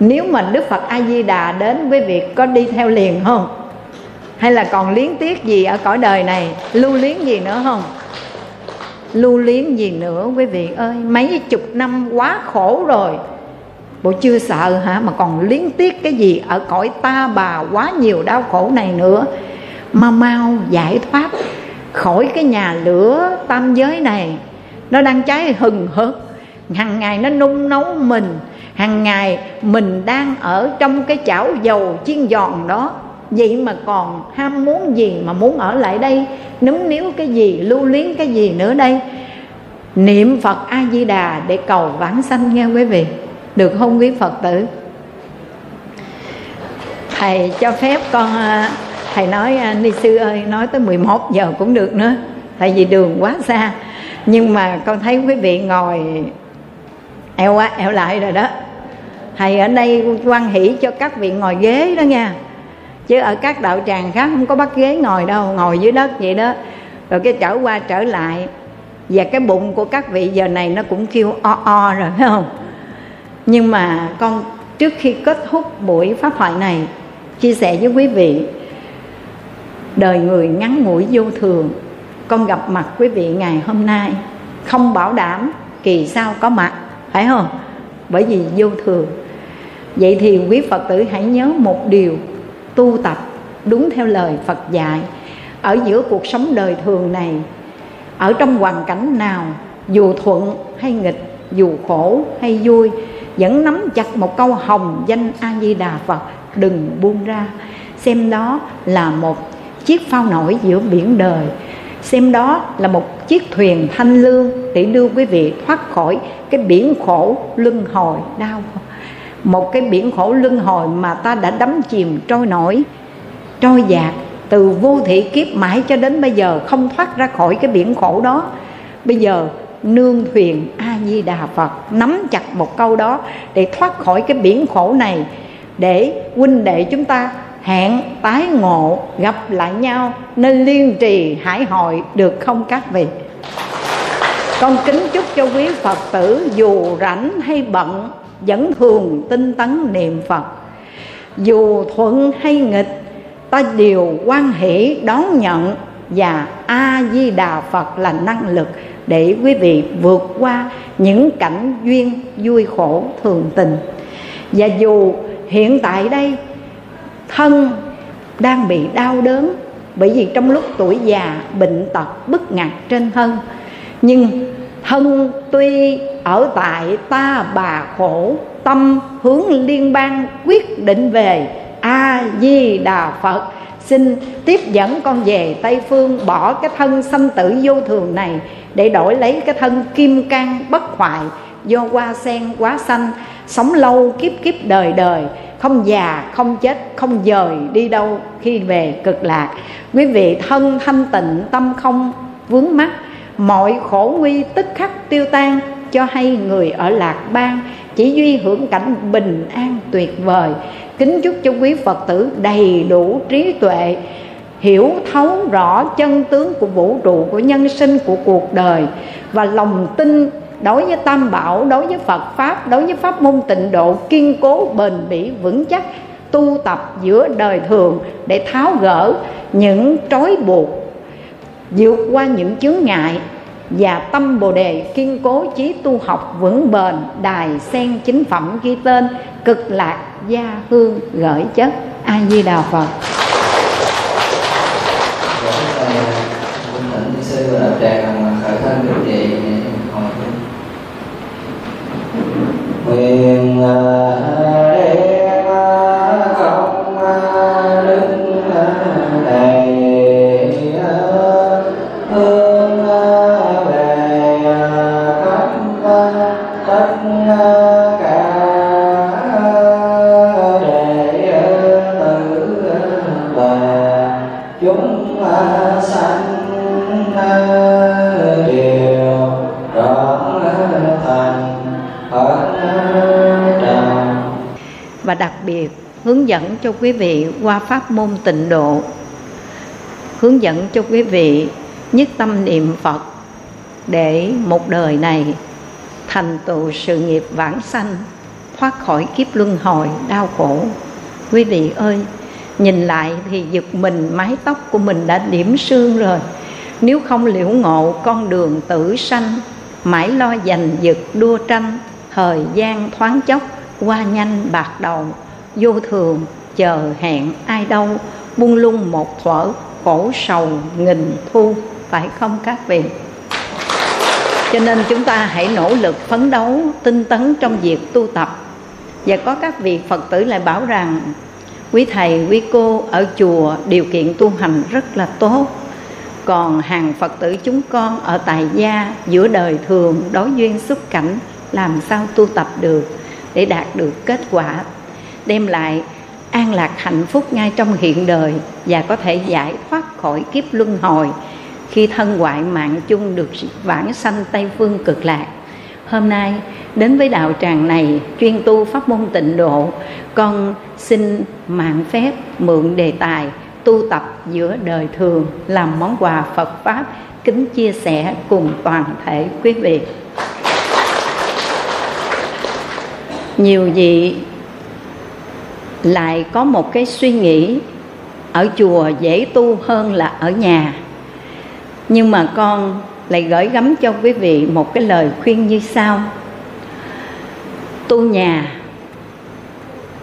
Nếu mà Đức Phật A-di-đà đến, quý vị có đi theo liền không? Hay là còn luyến tiếc gì ở cõi đời này? Lưu luyến gì nữa không? Lưu luyến gì nữa quý vị ơi? Mấy chục năm quá khổ rồi, bộ chưa sợ hả? Mà còn luyến tiếc cái gì ở cõi ta bà quá nhiều đau khổ này nữa. Mà mau giải thoát khỏi cái nhà lửa tam giới này. Nó đang cháy hừng hực, hằng ngày nó nung nấu mình. Hằng ngày mình đang ở trong cái chảo dầu chiên giòn đó, vậy mà còn ham muốn gì mà muốn ở lại đây, núng níu cái gì, lưu luyến cái gì nữa đây. Niệm Phật A-di-đà để cầu vãng sanh nghe quý vị. Được không quý Phật tử? Thầy cho phép con, thầy nói ni sư ơi, nói tới mười một giờ cũng được nữa, tại vì đường quá xa. Nhưng mà con thấy quý vị ngồi eo quá eo lại rồi đó. Thầy ở đây hoan hỷ cho các vị ngồi ghế đó nha. Chứ ở các đạo tràng khác không có bắt ghế ngồi đâu, ngồi dưới đất vậy đó. Rồi cái trở qua trở lại. Và cái bụng của các vị giờ này nó cũng kêu o o rồi phải không? Nhưng mà con trước khi kết thúc buổi pháp thoại này, chia sẻ với quý vị: đời người ngắn ngủi vô thường. Con gặp mặt quý vị ngày hôm nay không bảo đảm kỳ sau có mặt, phải không? Bởi vì vô thường. Vậy thì quý Phật tử hãy nhớ một điều: tu tập đúng theo lời Phật dạy. Ở giữa cuộc sống đời thường này, ở trong hoàn cảnh nào, dù thuận hay nghịch, dù khổ hay vui, vẫn nắm chặt một câu hồng danh A-di-đà Phật, đừng buông ra. Xem đó là một chiếc phao nổi giữa biển đời. Xem đó là một chiếc thuyền thanh lương để đưa quý vị thoát khỏi cái biển khổ luân hồi đau. Một cái biển khổ luân hồi mà ta đã đắm chìm trôi nổi, trôi dạt từ vô thị kiếp mãi cho đến bây giờ, không thoát ra khỏi cái biển khổ đó. Bây giờ nương thuyền A-di-đà Phật, nắm chặt một câu đó để thoát khỏi cái biển khổ này, để huynh đệ chúng ta hẹn tái ngộ, gặp lại nhau nên liên trì hải hội, được không các vị? Con kính chúc cho quý Phật tử dù rảnh hay bận vẫn thường tinh tấn niệm Phật. Dù thuận hay nghịch ta đều hoan hỷ đón nhận và A-di-đà Phật là năng lực để quý vị vượt qua những cảnh duyên vui khổ thường tình. Và dù hiện tại đây thân đang bị đau đớn, bởi vì trong lúc tuổi già bệnh tật bức ngặt trên thân, nhưng thân tuy ở tại ta bà khổ, tâm hướng liên bang quyết định về A-di-đà Phật. Xin tiếp dẫn con về Tây Phương, bỏ cái thân sanh tử vô thường này để đổi lấy cái thân kim cang bất hoại, do hoa sen quá xanh, sống lâu kiếp kiếp đời đời, không già không chết, không dời đi đâu khi về cực lạc. Quý vị thân thanh tịnh, tâm không vướng mắc, mọi khổ nguy tức khắc tiêu tan, cho hay người ở lạc bang chỉ duy hưởng cảnh bình an tuyệt vời. Kính chúc cho quý Phật tử đầy đủ trí tuệ, hiểu thấu rõ chân tướng của vũ trụ, của nhân sinh, của cuộc đời, và lòng tin đối với Tam Bảo, đối với Phật Pháp, đối với pháp môn tịnh độ kiên cố, bền bỉ, vững chắc, tu tập giữa đời thường để tháo gỡ những trói buộc, vượt qua những chướng ngại, và tâm Bồ Đề kiên cố, chí tu học vững bền, đài sen chính phẩm ghi tên, cực lạc gia hương gửi chất. A Di Đà Phật. Nguyện đen không đứng này hương về khắp tất cả đệ tử và chúng sanh và đặc biệt hướng dẫn cho quý vị qua pháp môn tịnh độ, hướng dẫn cho quý vị nhất tâm niệm Phật để một đời này thành tựu sự nghiệp vãng sanh, thoát khỏi kiếp luân hồi đau khổ. Quý vị ơi, nhìn lại thì giật mình, mái tóc của mình đã điểm sương rồi. Nếu không liễu ngộ con đường tử sanh, mãi lo giành giật đua tranh, thời gian thoáng chốc qua nhanh bạc đầu, vô thường chờ hẹn ai đâu, buông lung một thuở khổ sầu nghìn thu, phải không các vị? Cho nên chúng ta hãy nỗ lực phấn đấu, tinh tấn trong việc tu tập. Và có các vị Phật tử lại bảo rằng quý thầy, quý cô ở chùa điều kiện tu hành rất là tốt, còn hàng Phật tử chúng con ở tại gia giữa đời thường đối duyên xuất cảnh, làm sao tu tập được để đạt được kết quả đem lại an lạc hạnh phúc ngay trong hiện đời, và có thể giải thoát khỏi kiếp luân hồi khi thân hoại mạng chung, được vãng sanh Tây Phương cực lạc. Hôm nay đến với đạo tràng này chuyên tu pháp môn tịnh độ, con xin mạn phép mượn đề tài tu tập giữa đời thường làm món quà Phật Pháp, kính chia sẻ cùng toàn thể quý vị. Nhiều vị lại có một cái suy nghĩ ở chùa dễ tu hơn là ở nhà, nhưng mà con lại gửi gắm cho quý vị một cái lời khuyên như sau: tu nhà,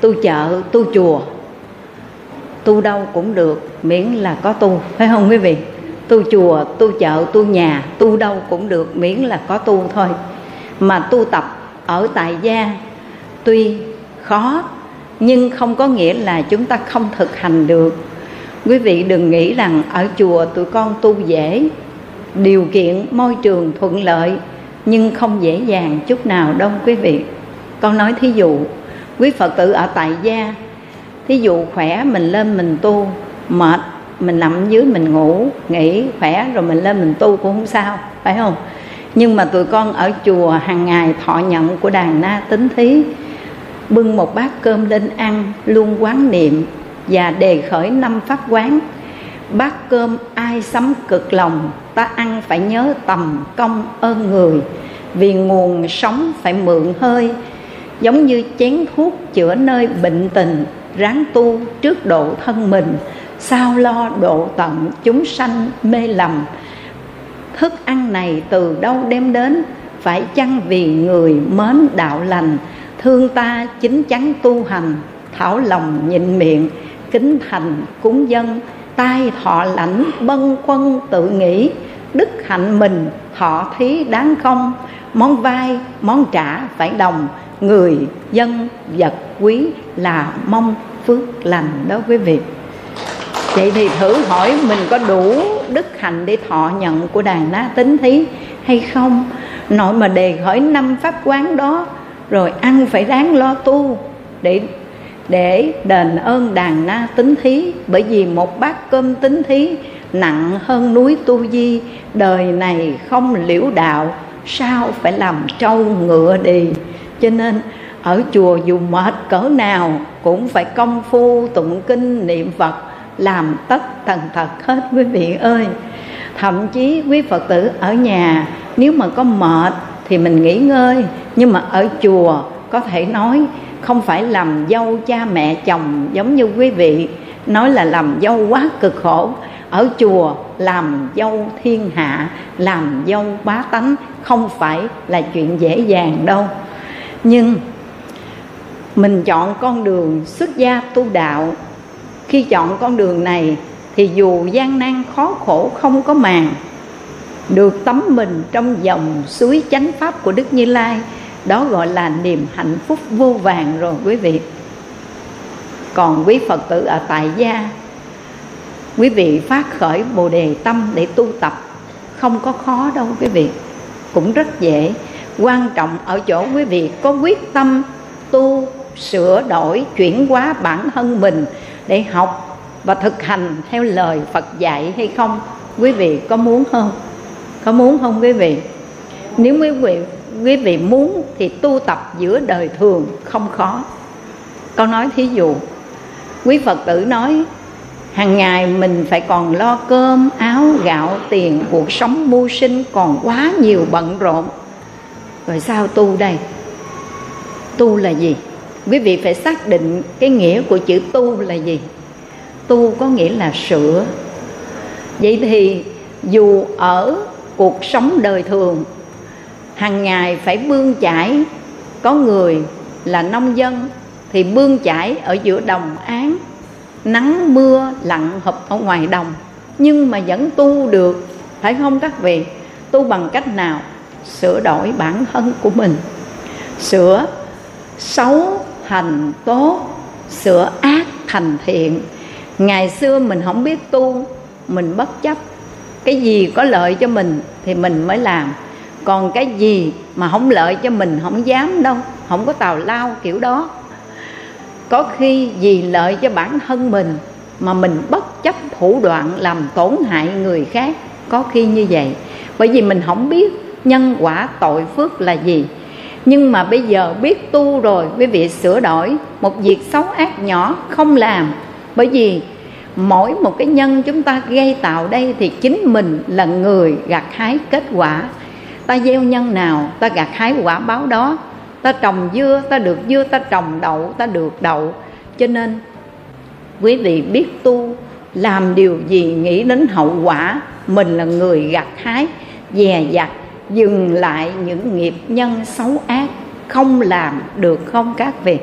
tu chợ, tu chùa, tu đâu cũng được, miễn là có tu, phải không quý vị? Tu chùa, tu chợ, tu nhà, tu đâu cũng được, miễn là có tu thôi. Mà tu tập ở tại gia tuy khó nhưng không có nghĩa là chúng ta không thực hành được. Quý vị đừng nghĩ rằng ở chùa tụi con tu dễ, điều kiện môi trường thuận lợi, nhưng không dễ dàng chút nào đâu quý vị. Con nói thí dụ quý Phật tử ở tại gia, thí dụ khỏe mình lên mình tu, mệt mình nằm dưới mình ngủ nghỉ, khỏe rồi mình lên mình tu cũng không sao, phải không? Nhưng mà tụi con ở chùa hàng ngày thọ nhận của đàn na tín thí, bưng một bát cơm lên ăn, luôn quán niệm và đề khởi năm pháp quán: bát cơm ai sắm cực lòng, ta ăn phải nhớ tầm công ơn người, vì nguồn sống phải mượn hơi, giống như chén thuốc chữa nơi bệnh tình, ráng tu trước độ thân mình, sao lo độ tận chúng sanh mê lầm. Thức ăn này từ đâu đem đến? Phải chăng vì người mến đạo lành, thương ta chính chắn tu hành, thảo lòng nhịn miệng, kính thành cúng dân, tai thọ lãnh bân quân tự nghĩ, đức hạnh mình thọ thí đáng không? Món vai, món trả phải đồng, người dân vật quý là mong phước lành đó quý vị. Vậy thì thử hỏi mình có đủ đức hạnh để thọ nhận của đàn na tín thí hay không? Nội mà đề khỏi năm pháp quán đó, rồi ăn phải ráng lo tu để để đền ơn đàn na tín thí. Bởi vì một bát cơm tín thí nặng hơn núi Tu Di, đời này không liễu đạo sao phải làm trâu ngựa đi. Cho nên ở chùa dù mệt cỡ nào cũng phải công phu tụng kinh niệm Phật, làm tất tần tật hết quý vị ơi. Thậm chí quý Phật tử ở nhà nếu mà có mệt thì mình nghỉ ngơi, nhưng mà ở chùa có thể nói không phải làm dâu cha mẹ chồng giống như quý vị nói là làm dâu quá cực khổ. Ở chùa làm dâu thiên hạ, làm dâu bá tánh không phải là chuyện dễ dàng đâu. Nhưng mình chọn con đường xuất gia tu đạo, khi chọn con đường này thì dù gian nan khó khổ không có màng, được tắm mình trong dòng suối chánh pháp của Đức Như Lai, đó gọi là niềm hạnh phúc vô vàng rồi quý vị. Còn quý Phật tử ở tại gia, quý vị phát khởi Bồ Đề tâm để tu tập không có khó đâu quý vị, cũng rất dễ. Quan trọng ở chỗ quý vị có quyết tâm tu, sửa đổi, chuyển hóa bản thân mình để học và thực hành theo lời Phật dạy hay không. Quý vị có muốn không? Có muốn không quý vị? Nếu quý vị, quý vị muốn thì tu tập giữa đời thường không khó. Con nói thí dụ, quý Phật tử nói hàng ngày mình phải còn lo cơm, áo, gạo, tiền, cuộc sống mưu sinh còn quá nhiều bận rộn. Rồi sao tu đây? Tu là gì? Quý vị phải xác định cái nghĩa của chữ tu là gì. Tu có nghĩa là sửa. Vậy thì dù ở cuộc sống đời thường hàng ngày phải bươn chải, có người là nông dân thì bươn chải ở giữa đồng án, nắng mưa lặng hợp ở ngoài đồng, nhưng mà vẫn tu được, phải không các vị? Tu bằng cách nào? Sửa đổi bản thân của mình, sửa xấu thành tốt, sửa ác thành thiện. Ngày xưa mình không biết tu, mình bất chấp, cái gì có lợi cho mình thì mình mới làm, còn cái gì mà không lợi cho mình không dám đâu, không có tào lao kiểu đó. Có khi vì lợi cho bản thân mình mà mình bất chấp thủ đoạn làm tổn hại người khác, có khi như vậy, bởi vì mình không biết nhân quả tội phước là gì. Nhưng mà bây giờ biết tu rồi, quý vị sửa đổi, một việc xấu ác nhỏ không làm. Bởi vì mỗi một cái nhân chúng ta gây tạo đây thì chính mình là người gặt hái kết quả. Ta gieo nhân nào, ta gặt hái quả báo đó. Ta trồng dưa, ta được dưa, ta trồng đậu, ta được đậu. Cho nên quý vị biết tu, làm điều gì nghĩ đến hậu quả, mình là người gặt hái, dè dặt, dừng lại những nghiệp nhân xấu ác, không làm được không các vị?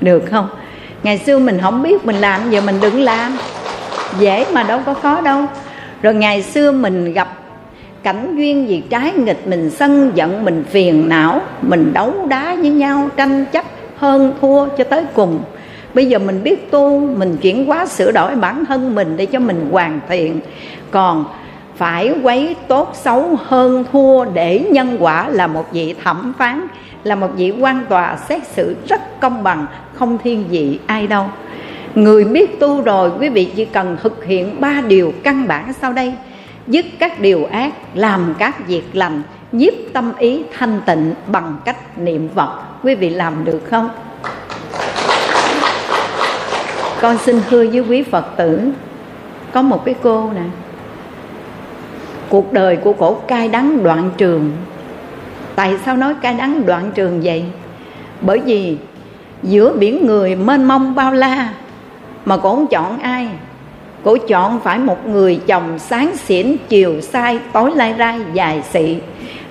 Được không? Ngày xưa mình không biết mình làm, giờ mình đừng làm. Dễ mà đâu có khó đâu. Rồi ngày xưa mình gặp cảnh duyên gì trái nghịch, mình sân giận, mình phiền não, mình đấu đá với nhau, tranh chấp hơn thua cho tới cùng. Bây giờ mình biết tu, mình chuyển hóa sửa đổi bản thân mình để cho mình hoàn thiện. Còn phải quấy tốt xấu hơn thua để nhân quả là một vị thẩm phán, là một vị quan tòa xét xử rất công bằng, không thiên vị ai đâu. Người biết tu rồi, quý vị chỉ cần thực hiện ba điều căn bản sau đây: dứt các điều ác, làm các việc lành, nhiếp tâm ý thanh tịnh bằng cách niệm Phật. Quý vị làm được không? Con xin hứa với quý Phật tử, có một cái cô nè, cuộc đời của cổ cay đắng đoạn trường. Tại sao nói cay đắng đoạn trường vậy? Bởi vì giữa biển người mênh mông bao la mà cổ không chọn ai, Cổ chọn phải một người chồng sáng xỉn, chiều sai, tối lai rai, dài xị.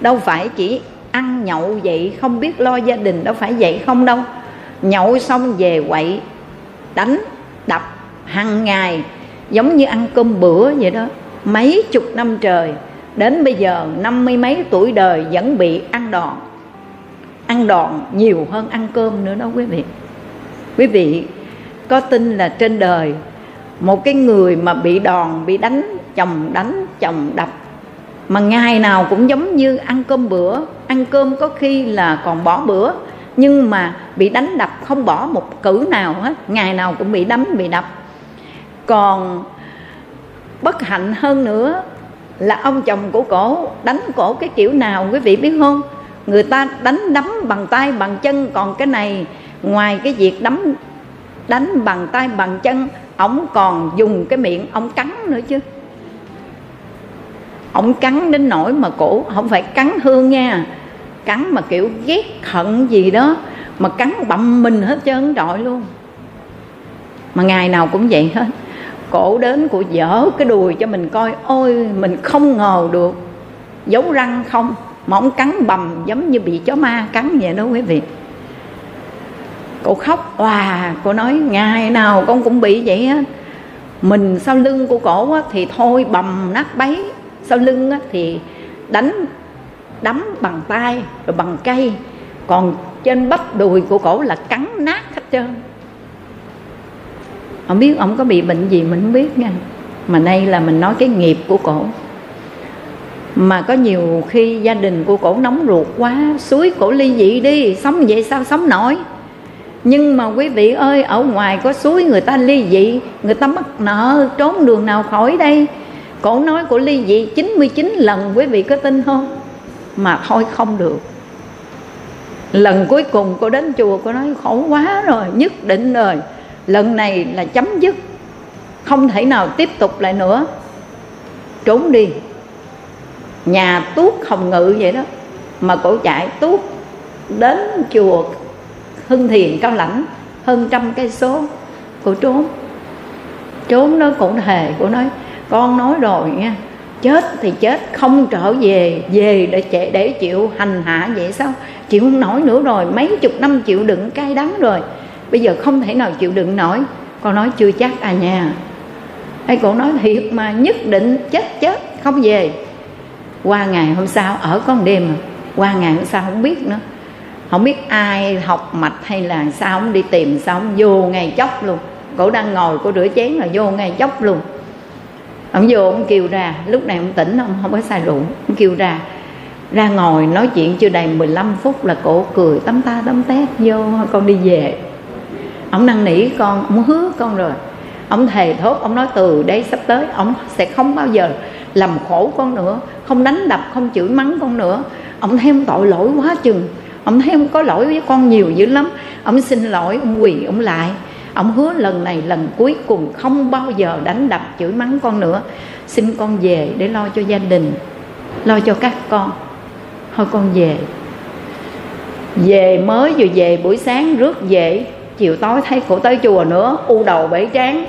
Đâu phải chỉ ăn nhậu vậy, không biết lo gia đình, đâu phải vậy không đâu. Nhậu xong về quậy, đánh, đập hàng ngày, giống như ăn cơm bữa vậy đó. Mấy chục năm trời, đến bây giờ năm mươi mấy tuổi đời vẫn bị ăn đòn. Ăn đòn nhiều hơn ăn cơm nữa đó quý vị. Quý vị có tin là trên đời một cái người mà bị đòn, bị đánh, chồng đánh, chồng đập, mà ngày nào cũng giống như ăn cơm bữa, ăn cơm có khi là còn bỏ bữa, nhưng mà bị đánh đập không bỏ một cử nào hết, ngày nào cũng bị đánh, bị đập. Còn bất hạnh hơn nữa là ông chồng của cổ đánh cổ cái kiểu nào quý vị biết không? Người ta đánh đấm bằng tay bằng chân, còn cái này ngoài cái việc đấm đánh bằng tay bằng chân, ổng còn dùng cái miệng ổng cắn nữa chứ. Ổng cắn đến nỗi mà cổ, không phải cắn thương nha, cắn mà kiểu ghét hận gì đó, mà cắn bậm mình hết trơn trọi luôn. Mà ngày nào cũng vậy hết. Cổ đến cổ dở cái đùi cho mình coi, ôi mình không ngờ được, giấu răng không, mà ổng cắn bầm giống như bị chó ma cắn vậy đó quý vị. Cô khóc, hòa, cô nói ngày nào con cũng bị vậy á. Mình sau lưng của cổ á, thì thôi bầm nát bấy. Sau lưng á, thì đánh đấm bằng tay rồi bằng cây. Còn trên bắp đùi của cổ là cắn nát hết trơn. Không biết ông có bị bệnh gì mình không biết nha. Mà nay là mình nói cái nghiệp của cổ. Mà có nhiều khi gia đình của cổ nóng ruột quá, suối cổ ly dị đi, sống vậy sao sống nổi. Nhưng mà quý vị ơi, ở ngoài có suối người ta ly dị, người ta mắc nợ, trốn đường nào khỏi đây. Cổ nói cổ ly dị chín mươi chín lần, quý vị có tin không? Mà thôi không được. Lần cuối cùng cô đến chùa, cô nói khổ quá rồi, nhất định rồi, lần này là chấm dứt, không thể nào tiếp tục lại nữa. Trốn đi, nhà tuốt Hồng Ngự vậy đó. Mà cổ chạy tuốt đến chùa Hưng Thiền Cao Lãnh, hơn trăm cây số, cổ trốn. Trốn đó cổ thề, cổ nói con nói rồi nha, chết thì chết, không trở về. Về để chạy, để chịu hành hạ vậy sao? Chịu không nổi nữa rồi, mấy chục năm chịu đựng cay đắng rồi, bây giờ không thể nào chịu đựng nổi. Con nói chưa chắc à nha. Hay cổ nói thiệt mà, nhất định chết chết, không về. Qua ngày hôm sau, ở con đêm mà. Qua ngày hôm sau không biết nữa, không biết ai học mạch hay là sao, không đi tìm sao, không vô ngay chốc luôn. Cổ đang ngồi, cổ rửa chén là vô ngay chốc luôn. Ông vô, ông kêu ra, lúc này ông tỉnh, ông không có say rượu. Ông kêu ra, ra ngồi nói chuyện chưa đầy mười lăm phút là cổ cười tắm ta tắm tét vô, con đi về. Ông năn nỉ con, ông hứa con rồi. Ông thề thốt, ông nói từ đây sắp tới, ông sẽ không bao giờ làm khổ con nữa, không đánh đập, không chửi mắng con nữa. Ông thấy ông tội lỗi quá chừng, ông thấy ông có lỗi với con nhiều dữ lắm. Ông xin lỗi, ông quỳ, ông lại. Ông hứa lần này, lần cuối cùng không bao giờ đánh đập, chửi mắng con nữa. Xin con về để lo cho gia đình, lo cho các con. Thôi con về. Về mới vừa về, buổi sáng rước về, chiều tối thấy cổ tới chùa nữa, u đầu bể trán.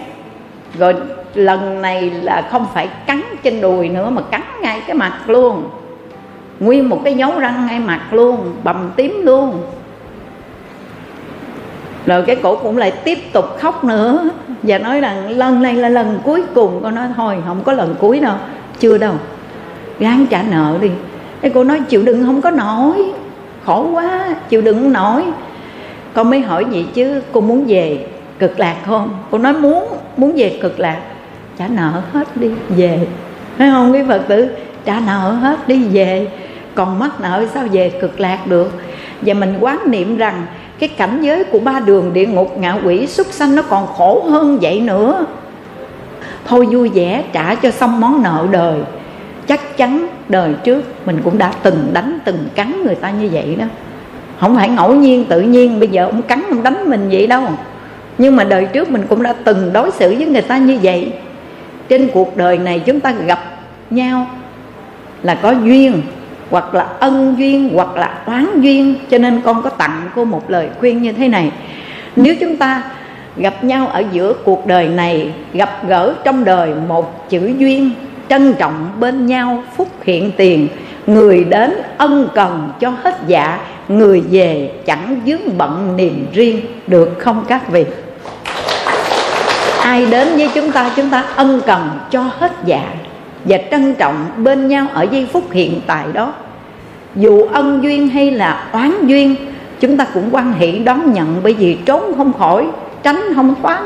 Rồi lần này là không phải cắn trên đùi nữa, mà cắn ngay cái mặt luôn. Nguyên một cái dấu răng ngay mặt luôn, bầm tím luôn. Rồi cái cổ cũng lại tiếp tục khóc nữa, và nói rằng lần này là lần cuối cùng. Con nói thôi không có lần cuối đâu, chưa đâu, ráng trả nợ đi. Cái cô nói chịu đựng không có nổi, khổ quá, chịu đựng không nổi. Con mới hỏi vậy chứ cô muốn về cực lạc không? Cô nói muốn, muốn về cực lạc. Trả nợ hết đi, về. Thấy không quý Phật tử? Trả nợ hết đi, về. Còn mắc nợ sao về cực lạc được? Và mình quán niệm rằng cái cảnh giới của ba đường địa ngục ngạ quỷ súc sanh nó còn khổ hơn vậy nữa. Thôi vui vẻ trả cho xong món nợ đời. Chắc chắn đời trước mình cũng đã từng đánh từng cắn người ta như vậy đó. Không phải ngẫu nhiên tự nhiên bây giờ ông cắn ông đánh mình vậy đâu. Nhưng mà đời trước mình cũng đã từng đối xử với người ta như vậy. Trên cuộc đời này chúng ta gặp nhau là có duyên, hoặc là ân duyên, hoặc là oán duyên. Cho nên con có tặng cô một lời khuyên như thế này. Nếu chúng ta gặp nhau ở giữa cuộc đời này, gặp gỡ trong đời một chữ duyên, trân trọng bên nhau phúc hiện tiền. Người đến ân cần cho hết dạ, người về chẳng vướng bận niềm riêng. Được không các vị? Ai đến với chúng ta, chúng ta ân cần cho hết dạ và trân trọng bên nhau ở giây phút hiện tại đó. Dù ân duyên hay là oán duyên, chúng ta cũng quan hỷ đón nhận, bởi vì trốn không khỏi, tránh không thoát.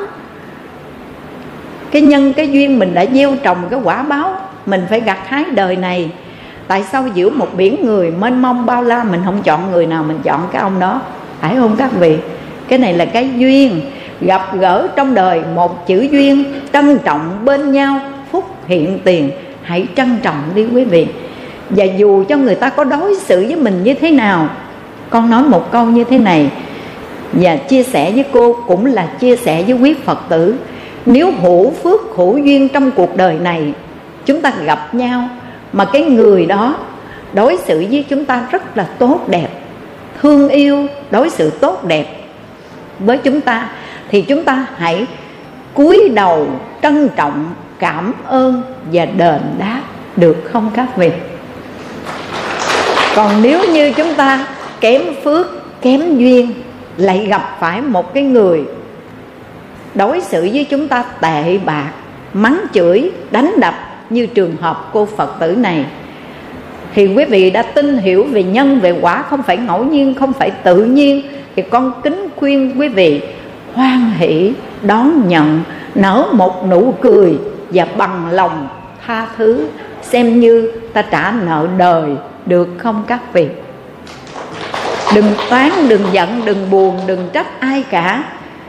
Cái nhân, cái duyên mình đã gieo trồng, cái quả báo mình phải gặt hái đời này. Tại sao giữa một biển người mênh mông bao la mình không chọn người nào, mình chọn cái ông đó? Phải không các vị? Cái này là cái duyên. Gặp gỡ trong đời một chữ duyên, trân trọng bên nhau phúc hiện tiền. Hãy trân trọng đi quý vị. Và dù cho người ta có đối xử với mình như thế nào, con nói một câu như thế này, và chia sẻ với cô cũng là chia sẻ với quý Phật tử. Nếu hữu phước hữu duyên trong cuộc đời này, chúng ta gặp nhau mà cái người đó đối xử với chúng ta rất là tốt đẹp, thương yêu, đối xử tốt đẹp với chúng ta, thì chúng ta hãy cúi đầu trân trọng, cảm ơn và đền đáp. Được không các vị? Còn nếu như chúng ta kém phước, kém duyên, lại gặp phải một cái người đối xử với chúng ta tệ bạc, mắng chửi, đánh đập như trường hợp cô Phật tử này, thì quý vị đã tin hiểu về nhân, về quả, không phải ngẫu nhiên, không phải tự nhiên. Thì con kính khuyên quý vị hoan hỷ đón nhận, nở một nụ cười và bằng lòng tha thứ, xem như ta trả nợ đời. Được không các vị? Đừng oán, đừng giận, đừng buồn, đừng trách ai cả.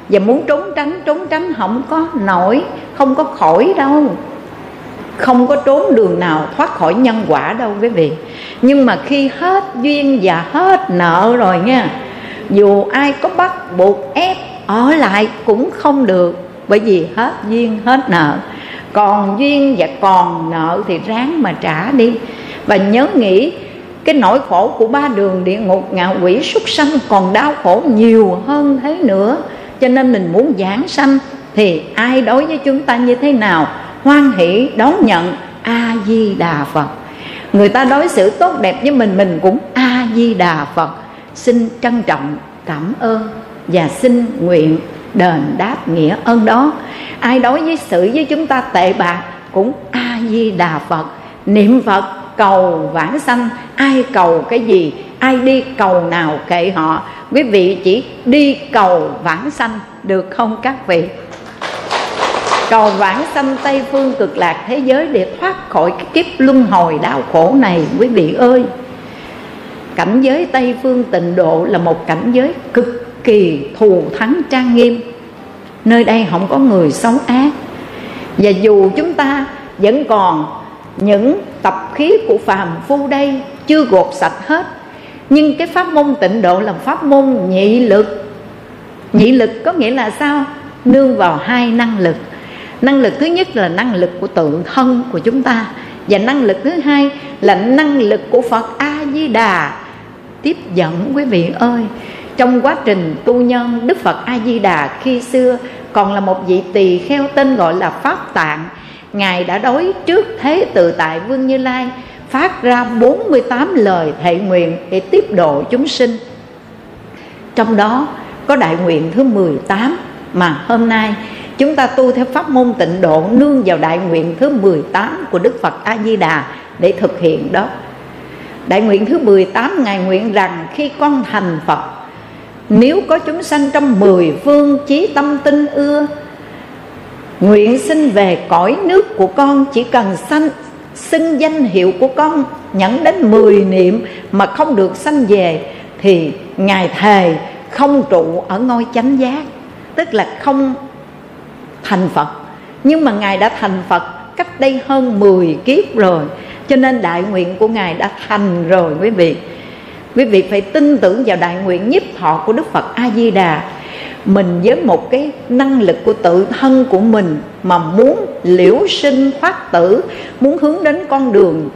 Và muốn trốn tránh, trốn tránh không có nổi, không có khỏi đâu. Không có trốn đường nào thoát khỏi nhân quả đâu quý vị. Nhưng mà khi hết duyên và hết nợ rồi nha, dù ai có bắt buộc ép ở lại cũng không được, bởi vì hết duyên hết nợ. Còn duyên và còn nợ thì ráng mà trả đi. Và nhớ nghĩ cái nỗi khổ của ba đường địa ngục ngạ quỷ súc sanh còn đau khổ nhiều hơn thế nữa. Cho nên mình muốn giảng sanh thì ai đối với chúng ta như thế nào, hoan hỷ đón nhận. A-di-đà Phật. Người ta đối xử tốt đẹp với mình, mình cũng A-di-đà Phật. Xin trân trọng, cảm ơn và xin nguyện đền đáp nghĩa ơn đó. Ai đối với xử với chúng ta tệ bạc cũng A-di-đà Phật. Niệm Phật cầu vãng sanh. Ai cầu cái gì, ai đi cầu nào kệ họ. Quý vị chỉ đi cầu vãng sanh. Được không các vị? Cầu vãng sanh Tây Phương Cực Lạc thế giới để thoát khỏi cái kiếp luân hồi đau khổ này quý vị ơi. Cảnh giới Tây Phương Tịnh Độ là một cảnh giới cực kỳ thù thắng trang nghiêm. Nơi đây không có người xấu ác. Và dù chúng ta vẫn còn những tập khí của phàm phu đây chưa gột sạch hết, nhưng cái pháp môn Tịnh Độ là pháp môn nhị lực. Nhị lực có nghĩa là sao? Nương vào hai năng lực. Năng lực thứ nhất là năng lực của tự thân của chúng ta, và năng lực thứ hai là năng lực của Phật A-di-đà tiếp dẫn quý vị ơi. Trong quá trình tu nhân, Đức Phật A-di-đà khi xưa còn là một vị tỳ kheo tên gọi là Pháp Tạng. Ngài đã đối trước Thế Tự Tại Vương Như Lai phát ra bốn mươi tám lời thệ nguyện để tiếp độ chúng sinh. Trong đó có đại nguyện thứ mười tám mà hôm nay chúng ta tu theo pháp môn Tịnh Độ, nương vào đại nguyện thứ mười tám của Đức Phật A-di-đà để thực hiện đó. Đại nguyện thứ mười tám, Ngài nguyện rằng khi con thành Phật, nếu có chúng sanh trong mười phương chí tâm tin ưa, nguyện xin về cõi nước của con, chỉ cần sanh, xưng danh hiệu của con, nhẫn đến mười niệm mà không được sanh về, thì Ngài thề không trụ ở ngôi chánh giác. Tức là không thành Phật. Nhưng mà Ngài đã thành Phật cách đây hơn mười kiếp rồi, cho nên đại nguyện của Ngài đã thành rồi quý vị. Quý vị phải tin tưởng vào đại nguyện nhiếp thọ của Đức Phật A-di-đà. Mình với một cái năng lực của tự thân của mình mà muốn liễu sinh thoát tử, muốn hướng đến con đường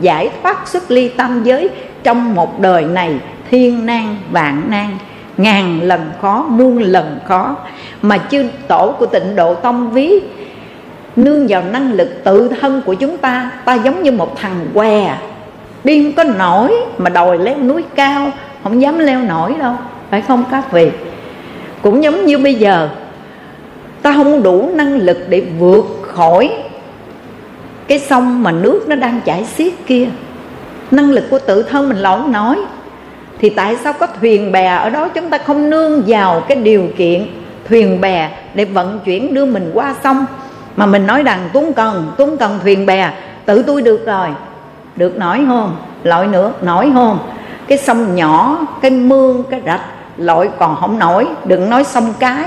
giải thoát xuất ly tam giới trong một đời này thiên nan vạn nan, ngàn lần khó, muôn lần khó. Mà chư tổ của Tịnh Độ Tông ví nương vào năng lực tự thân của chúng ta, ta giống như một thằng què đi không có nổi mà đòi leo núi cao, không dám leo nổi đâu, phải không các vị? Cũng giống như bây giờ ta không đủ năng lực để vượt khỏi cái sông mà nước nó đang chảy xiết kia, năng lực của tự thân mình lỏng nói, thì tại sao có thuyền bè ở đó chúng ta không nương vào cái điều kiện thuyền bè để vận chuyển đưa mình qua sông, mà mình nói rằng tôi không cần, tôi không cần thuyền bè, tự tôi được rồi. Được nổi không? Lội nữa, nổi không? Cái sông nhỏ, cái mương, cái rạch lội còn không nổi, đừng nói sông cái.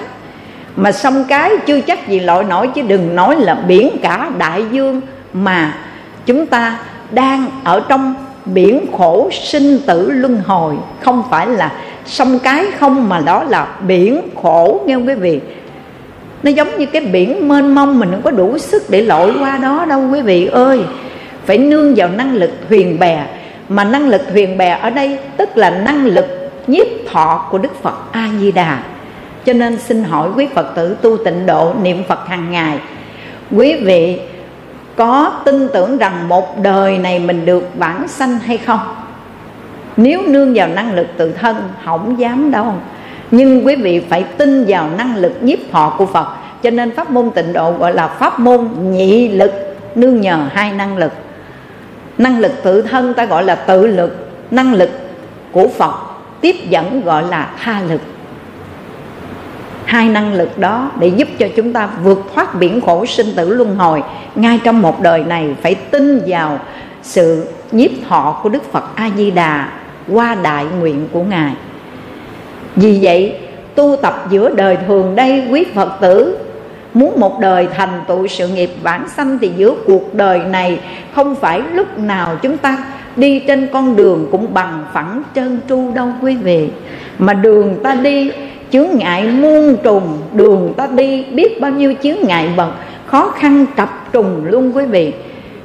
Mà sông cái chưa chắc gì lội nổi, chứ đừng nói là biển cả đại dương. Mà chúng ta đang ở trong biển khổ sinh tử luân hồi, không phải là sông cái không, mà đó là biển khổ, nghe không quý vị? Nó giống như cái biển mênh mông, mình không có đủ sức để lội qua đó đâu quý vị ơi. Phải nương vào năng lực thuyền bè. Mà năng lực thuyền bè ở đây tức là năng lực nhiếp thọ của Đức Phật A-di-đà. Cho nên xin hỏi quý Phật tử tu Tịnh Độ niệm Phật hàng ngày, quý vị có tin tưởng rằng một đời này mình được vãng sanh hay không? Nếu nương vào năng lực tự thân không dám đâu, nhưng quý vị phải tin vào năng lực nhiếp thọ của Phật. Cho nên pháp môn Tịnh Độ gọi là pháp môn nhị lực, nương nhờ hai năng lực. Năng lực tự thân ta gọi là tự lực, năng lực của Phật tiếp dẫn gọi là tha lực. Hai năng lực đó để giúp cho chúng ta vượt thoát biển khổ sinh tử luân hồi ngay trong một đời này. Phải tin vào sự nhiếp thọ của Đức Phật A-di-đà qua đại nguyện của Ngài. Vì vậy tu tập giữa đời thường đây, quý Phật tử muốn một đời thành tựu sự nghiệp vãng sanh, thì giữa cuộc đời này không phải lúc nào chúng ta đi trên con đường cũng bằng phẳng trơn tru đâu quý vị. Mà đường ta đi chướng ngại muôn trùng, đường ta đi biết bao nhiêu chướng ngại vật, khó khăn trập trùng luôn quý vị.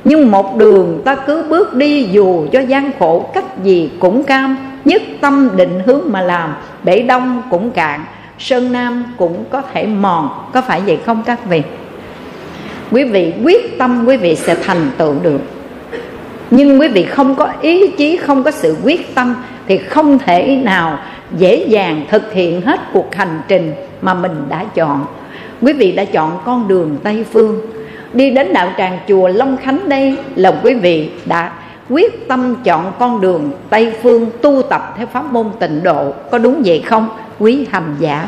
Nhưng một đường ta cứ bước đi, dù cho gian khổ cách gì cũng cam, nhất tâm định hướng mà làm, bể đông cũng cạn, sơn nam cũng có thể mòn. Có phải vậy không các vị? Quý vị quyết tâm quý vị sẽ thành tựu được. Nhưng quý vị không có ý chí, không có sự quyết tâm thì không thể nào dễ dàng thực hiện hết cuộc hành trình mà mình đã chọn. Quý vị đã chọn con đường Tây Phương, đi đến đạo tràng chùa Long Khánh đây là quý vị đã quyết tâm chọn con đường Tây Phương tu tập theo pháp môn Tịnh Độ, có đúng vậy không quý hành giả?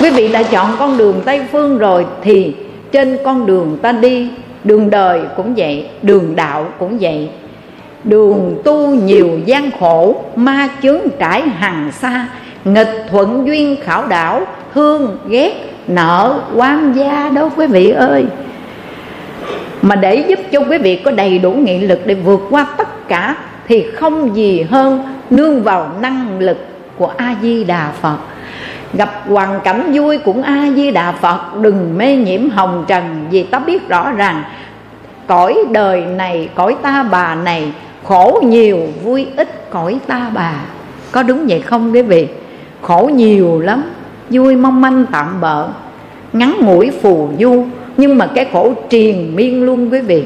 Quý vị đã chọn con đường Tây Phương rồi thì trên con đường ta đi, đường đời cũng vậy, đường đạo cũng vậy, đường tu nhiều gian khổ, ma chướng trải hằng xa, nghịch thuận duyên khảo đảo, thương ghét nợ oan gia đó quý vị ơi. Mà để giúp cho quý vị có đầy đủ nghị lực để vượt qua tất cả thì không gì hơn nương vào năng lực của A-di-đà Phật. Gặp hoàn cảnh vui cũng A-di-đà Phật, đừng mê nhiễm hồng trần, vì ta biết rõ rằng cõi đời này, cõi ta bà này khổ nhiều vui ít cõi ta bà. Có đúng vậy không quý vị? Khổ nhiều lắm, vui mong manh tạm bợ, ngắn ngủi phù du, nhưng mà cái khổ triền miên luôn quý vị.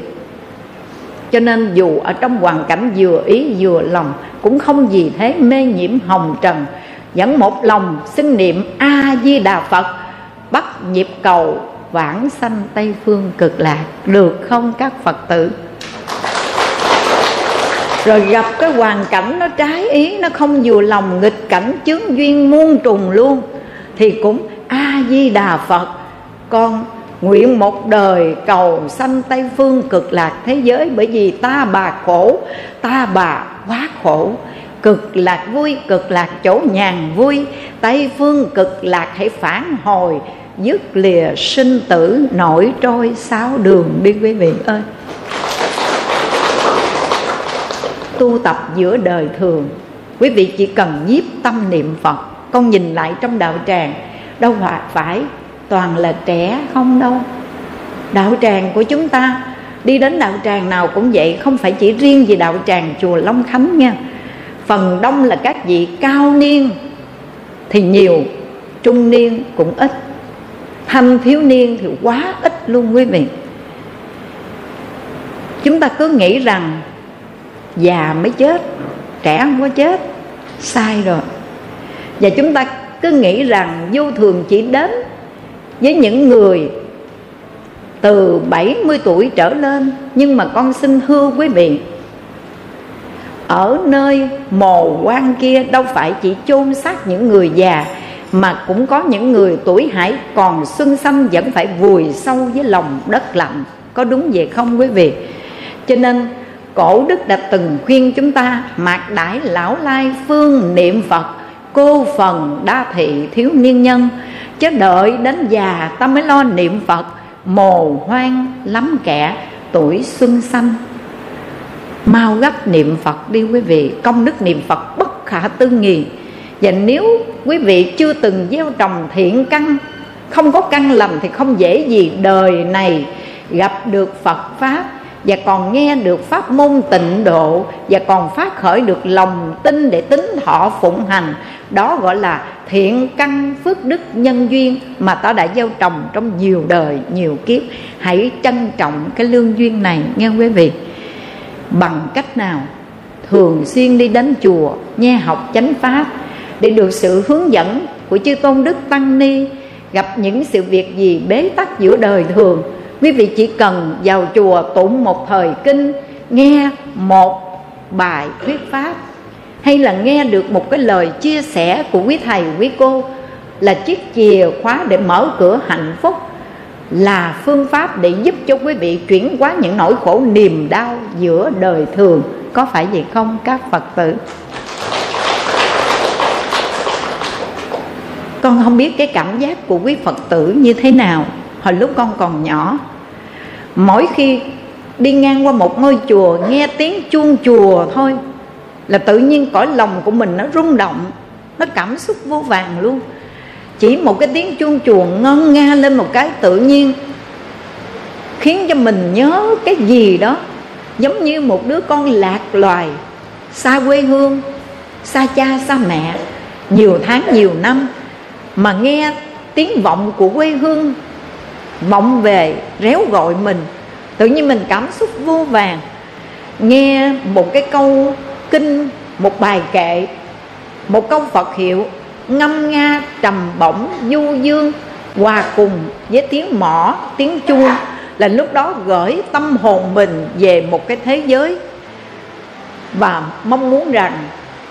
Cho nên dù ở trong hoàn cảnh vừa ý vừa lòng cũng không gì thế mê nhiễm hồng trần, vẫn một lòng xưng niệm A-di-đà Phật, bắt nhịp cầu vãng sanh Tây Phương cực lạc, được không các Phật tử? Rồi gặp cái hoàn cảnh nó trái ý, nó không vừa lòng, nghịch cảnh chướng duyên muôn trùng luôn, thì cũng A-di-đà Phật, con nguyện một đời cầu sanh Tây Phương cực lạc thế giới. Bởi vì ta bà khổ, ta bà quá khổ, cực lạc vui, cực lạc chỗ nhàn vui, Tây Phương cực lạc hãy phản hồi, dứt lìa sinh tử nổi trôi sáu đường đi quý vị ơi. Tu tập giữa đời thường, quý vị chỉ cần nhiếp tâm niệm Phật. Con nhìn lại trong đạo tràng đâu phải toàn là trẻ không đâu. Đạo tràng của chúng ta, đi đến đạo tràng nào cũng vậy, không phải chỉ riêng về đạo tràng chùa Long Khánh nha. phần đông là các vị cao niên thì nhiều, trung niên cũng ít, thanh thiếu niên thì quá ít luôn quý vị. Chúng ta cứ nghĩ rằng già mới chết, trẻ không có chết, sai rồi. Và chúng ta cứ nghĩ rằng vô thường chỉ đến với những người từ bảy mươi tuổi trở lên. Nhưng mà con xin thưa quý vị, ở nơi mồ quan kia đâu phải chỉ chôn xác những người già, mà cũng có những người tuổi hãy còn xuân xanh vẫn phải vùi sâu với lòng đất lạnh. Có đúng vậy không quý vị? Cho nên cổ đức đã từng khuyên chúng ta: mạc đãi lão lai phương niệm Phật, cô phần đa thị thiếu niên nhân. Chứ đợi đến già ta mới lo niệm Phật, mồ hoang lắm kẻ tuổi xuân xanh. Mau gấp niệm Phật đi quý vị, công đức niệm Phật bất khả tư nghị. Và nếu quý vị chưa từng gieo trồng thiện căn, không có căn lành thì không dễ gì đời này gặp được Phật Pháp, và còn nghe được pháp môn tịnh độ, và còn phát khởi được lòng tin để tín thọ phụng hành. Đó gọi là thiện căn phước đức nhân duyên mà ta đã gieo trồng trong nhiều đời nhiều kiếp. Hãy trân trọng cái lương duyên này nghe quý vị. Bằng cách nào? Thường xuyên đi đến chùa nghe học chánh pháp, để được sự hướng dẫn của chư tôn đức tăng ni. Gặp những sự việc gì bế tắc giữa đời thường, quý vị chỉ cần vào chùa tụng một thời kinh, nghe một bài thuyết pháp, hay là nghe được một cái lời chia sẻ của quý thầy quý cô, là chiếc chìa khóa để mở cửa hạnh phúc, là phương pháp để giúp cho quý vị chuyển hóa những nỗi khổ niềm đau giữa đời thường. Có phải vậy không các Phật tử? Con không biết cái cảm giác của quý Phật tử như thế nào. Hồi lúc con còn nhỏ, mỗi khi đi ngang qua một ngôi chùa, nghe tiếng chuông chùa thôi là tự nhiên cõi lòng của mình nó rung động, nó cảm xúc vô vàng luôn. Chỉ một cái tiếng chuông chùa ngân nga lên một cái tự nhiên khiến cho mình nhớ cái gì đó. Giống như một đứa con lạc loài, xa quê hương, xa cha xa mẹ, nhiều tháng nhiều năm, mà nghe tiếng vọng của quê hương vọng về réo gọi mình, tự nhiên mình cảm xúc vô vàng. Nghe một cái câu kinh, một bài kệ, một câu Phật hiệu ngâm nga trầm bổng du dương, hòa cùng với tiếng mõ, tiếng chuông, là lúc đó gửi tâm hồn mình về một cái thế giới, và mong muốn rằng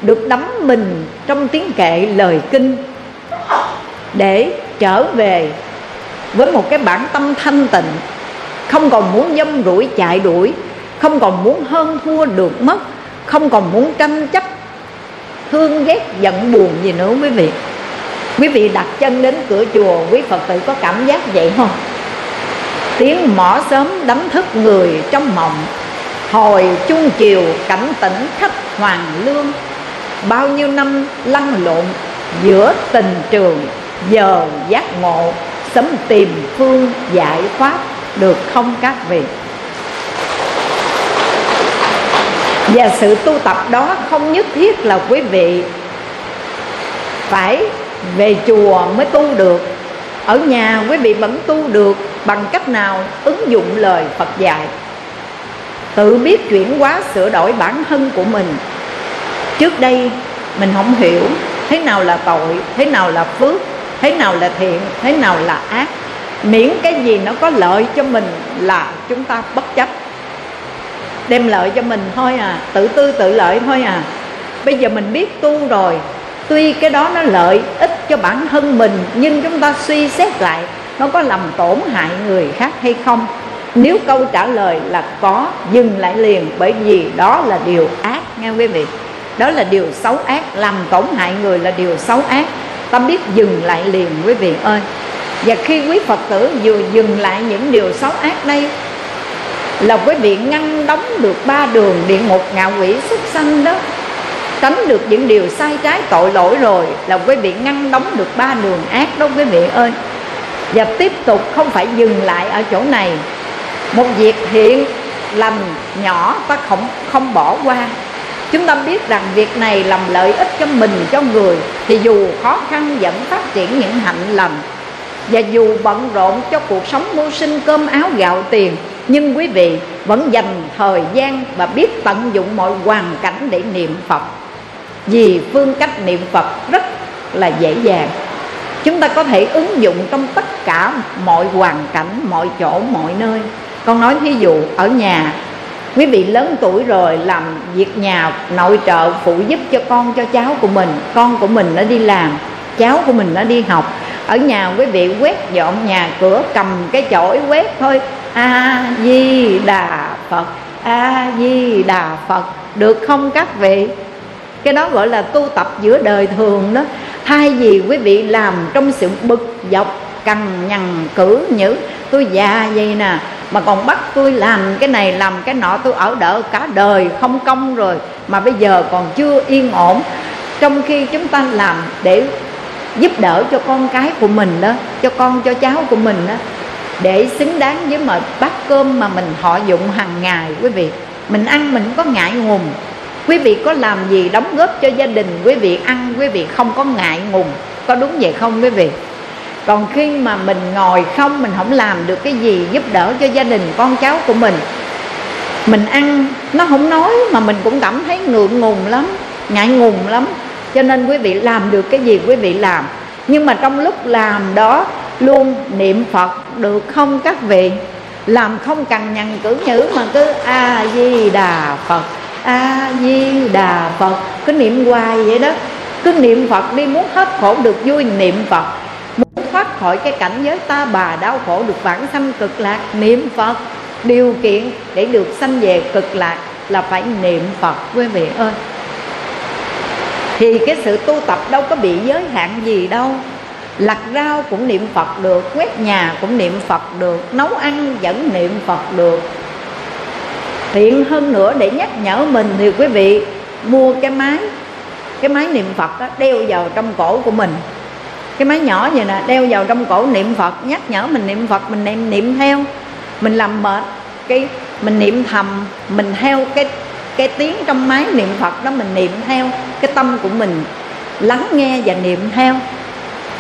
được đắm mình trong tiếng kệ lời kinh, để trở về với một cái bản tâm thanh tịnh, không còn muốn dâm rủi chạy đuổi, không còn muốn hơn thua được mất, không còn muốn tranh chấp thương ghét giận buồn gì nữa quý vị. Quý vị đặt chân đến cửa chùa, quý Phật tử có cảm giác vậy không? Tiếng mõ sớm đánh thức người trong mộng, hồi chung chiều cảnh tỉnh khách hoàng lương. Bao nhiêu năm lăn lộn giữa tình trường, giờ giác ngộ sớm tìm phương giải thoát, được không các vị? Và sự tu tập đó không nhất thiết là quý vị phải về chùa mới tu được, ở nhà quý vị vẫn tu được. Bằng cách nào? Ứng dụng lời Phật dạy, tự biết chuyển hóa sửa đổi bản thân của mình. Trước đây mình không hiểu thế nào là tội, thế nào là phước, thế nào là thiện, thế nào là ác. Miễn cái gì nó có lợi cho mình là chúng ta bất chấp, đem lợi cho mình thôi à, tự tư tự lợi thôi à. Bây giờ mình biết tu rồi, tuy cái đó nó lợi ích cho bản thân mình, nhưng chúng ta suy xét lại nó có làm tổn hại người khác hay không. Nếu câu trả lời là có, dừng lại liền, bởi vì đó là điều ác nghe quý vị. Đó là điều xấu ác, làm tổn hại người là điều xấu ác. Ta biết dừng lại liền quý vị ơi. Và khi quý Phật tử vừa dừng lại những điều xấu ác đây, là quý vị ngăn đóng được ba đường địa ngục ngạ quỷ súc sanh đó. Tránh được những điều sai trái tội lỗi rồi, là quý vị ngăn đóng được ba đường ác đó quý vị ơi. Và tiếp tục không phải dừng lại ở chỗ này. Một việc thiện lành nhỏ ta không, không bỏ qua, Chúng ta biết rằng việc này làm lợi ích cho mình, cho người, thì dù khó khăn vẫn phát triển những hạnh lành. Và dù bận rộn cho cuộc sống mưu sinh cơm áo gạo tiền, nhưng quý vị vẫn dành thời gian và biết tận dụng mọi hoàn cảnh để niệm Phật. Vì phương cách niệm Phật rất là dễ dàng, chúng ta có thể ứng dụng trong tất cả mọi hoàn cảnh, mọi chỗ, mọi nơi. Con nói thí dụ ở nhà, quý vị lớn tuổi rồi làm việc nhà, nội trợ phụ giúp cho con, cho cháu của mình. Con của mình nó đi làm, cháu của mình nó đi học. Ở nhà quý vị quét dọn nhà cửa, cầm cái chổi quét thôi. A-di-đà Phật, A-di-đà Phật, được không các vị? Cái đó gọi là tu tập giữa đời thường đó. Thay vì quý vị làm trong sự bực dọc, cằn nhằn cử nhữ, tôi già vậy nè mà còn bắt tôi làm cái này làm cái nọ, tôi ở đỡ cả đời không công rồi mà bây giờ còn chưa yên ổn. Trong khi chúng ta làm để giúp đỡ cho con cái của mình đó, cho con cho cháu của mình đó, để xứng đáng với mọi bát cơm mà mình họ dụng hàng ngày. Quý vị, mình ăn mình có ngại ngùng. Quý vị có làm gì đóng góp cho gia đình, quý vị ăn quý vị không có ngại ngùng, có đúng vậy không quý vị? Còn khi mà mình ngồi không, mình không làm được cái gì giúp đỡ cho gia đình con cháu của mình, mình ăn nó không nói mà mình cũng cảm thấy ngượng ngùng lắm, ngại ngùng lắm. Cho nên quý vị làm được cái gì quý vị làm, nhưng mà trong lúc làm đó luôn niệm Phật, được không các vị? Làm không cằn nhằn cử nhữ mà cứ A-di-đà Phật, A-di-đà Phật, cứ niệm hoài vậy đó. Cứ niệm Phật đi, muốn hết khổ được vui niệm Phật, muốn thoát khỏi cái cảnh giới ta bà đau khổ được vãng sanh cực lạc niệm Phật. Điều kiện để được sanh về cực lạc là phải niệm Phật quý vị ơi. Thì cái sự tu tập đâu có bị giới hạn gì đâu. Lặt rau cũng niệm Phật được, quét nhà cũng niệm Phật được, nấu ăn vẫn niệm Phật được. Tiện hơn nữa, để nhắc nhở mình thì quý vị mua cái máy, cái máy niệm Phật đó, đeo vào trong cổ của mình. Cái máy nhỏ vậy nè, đeo vào trong cổ niệm Phật, nhắc nhở mình niệm Phật, mình niệm, niệm theo. Mình làm mệt, cái mình niệm thầm, mình theo cái cái tiếng trong máy niệm Phật đó, mình niệm theo. Cái tâm của mình lắng nghe và niệm theo,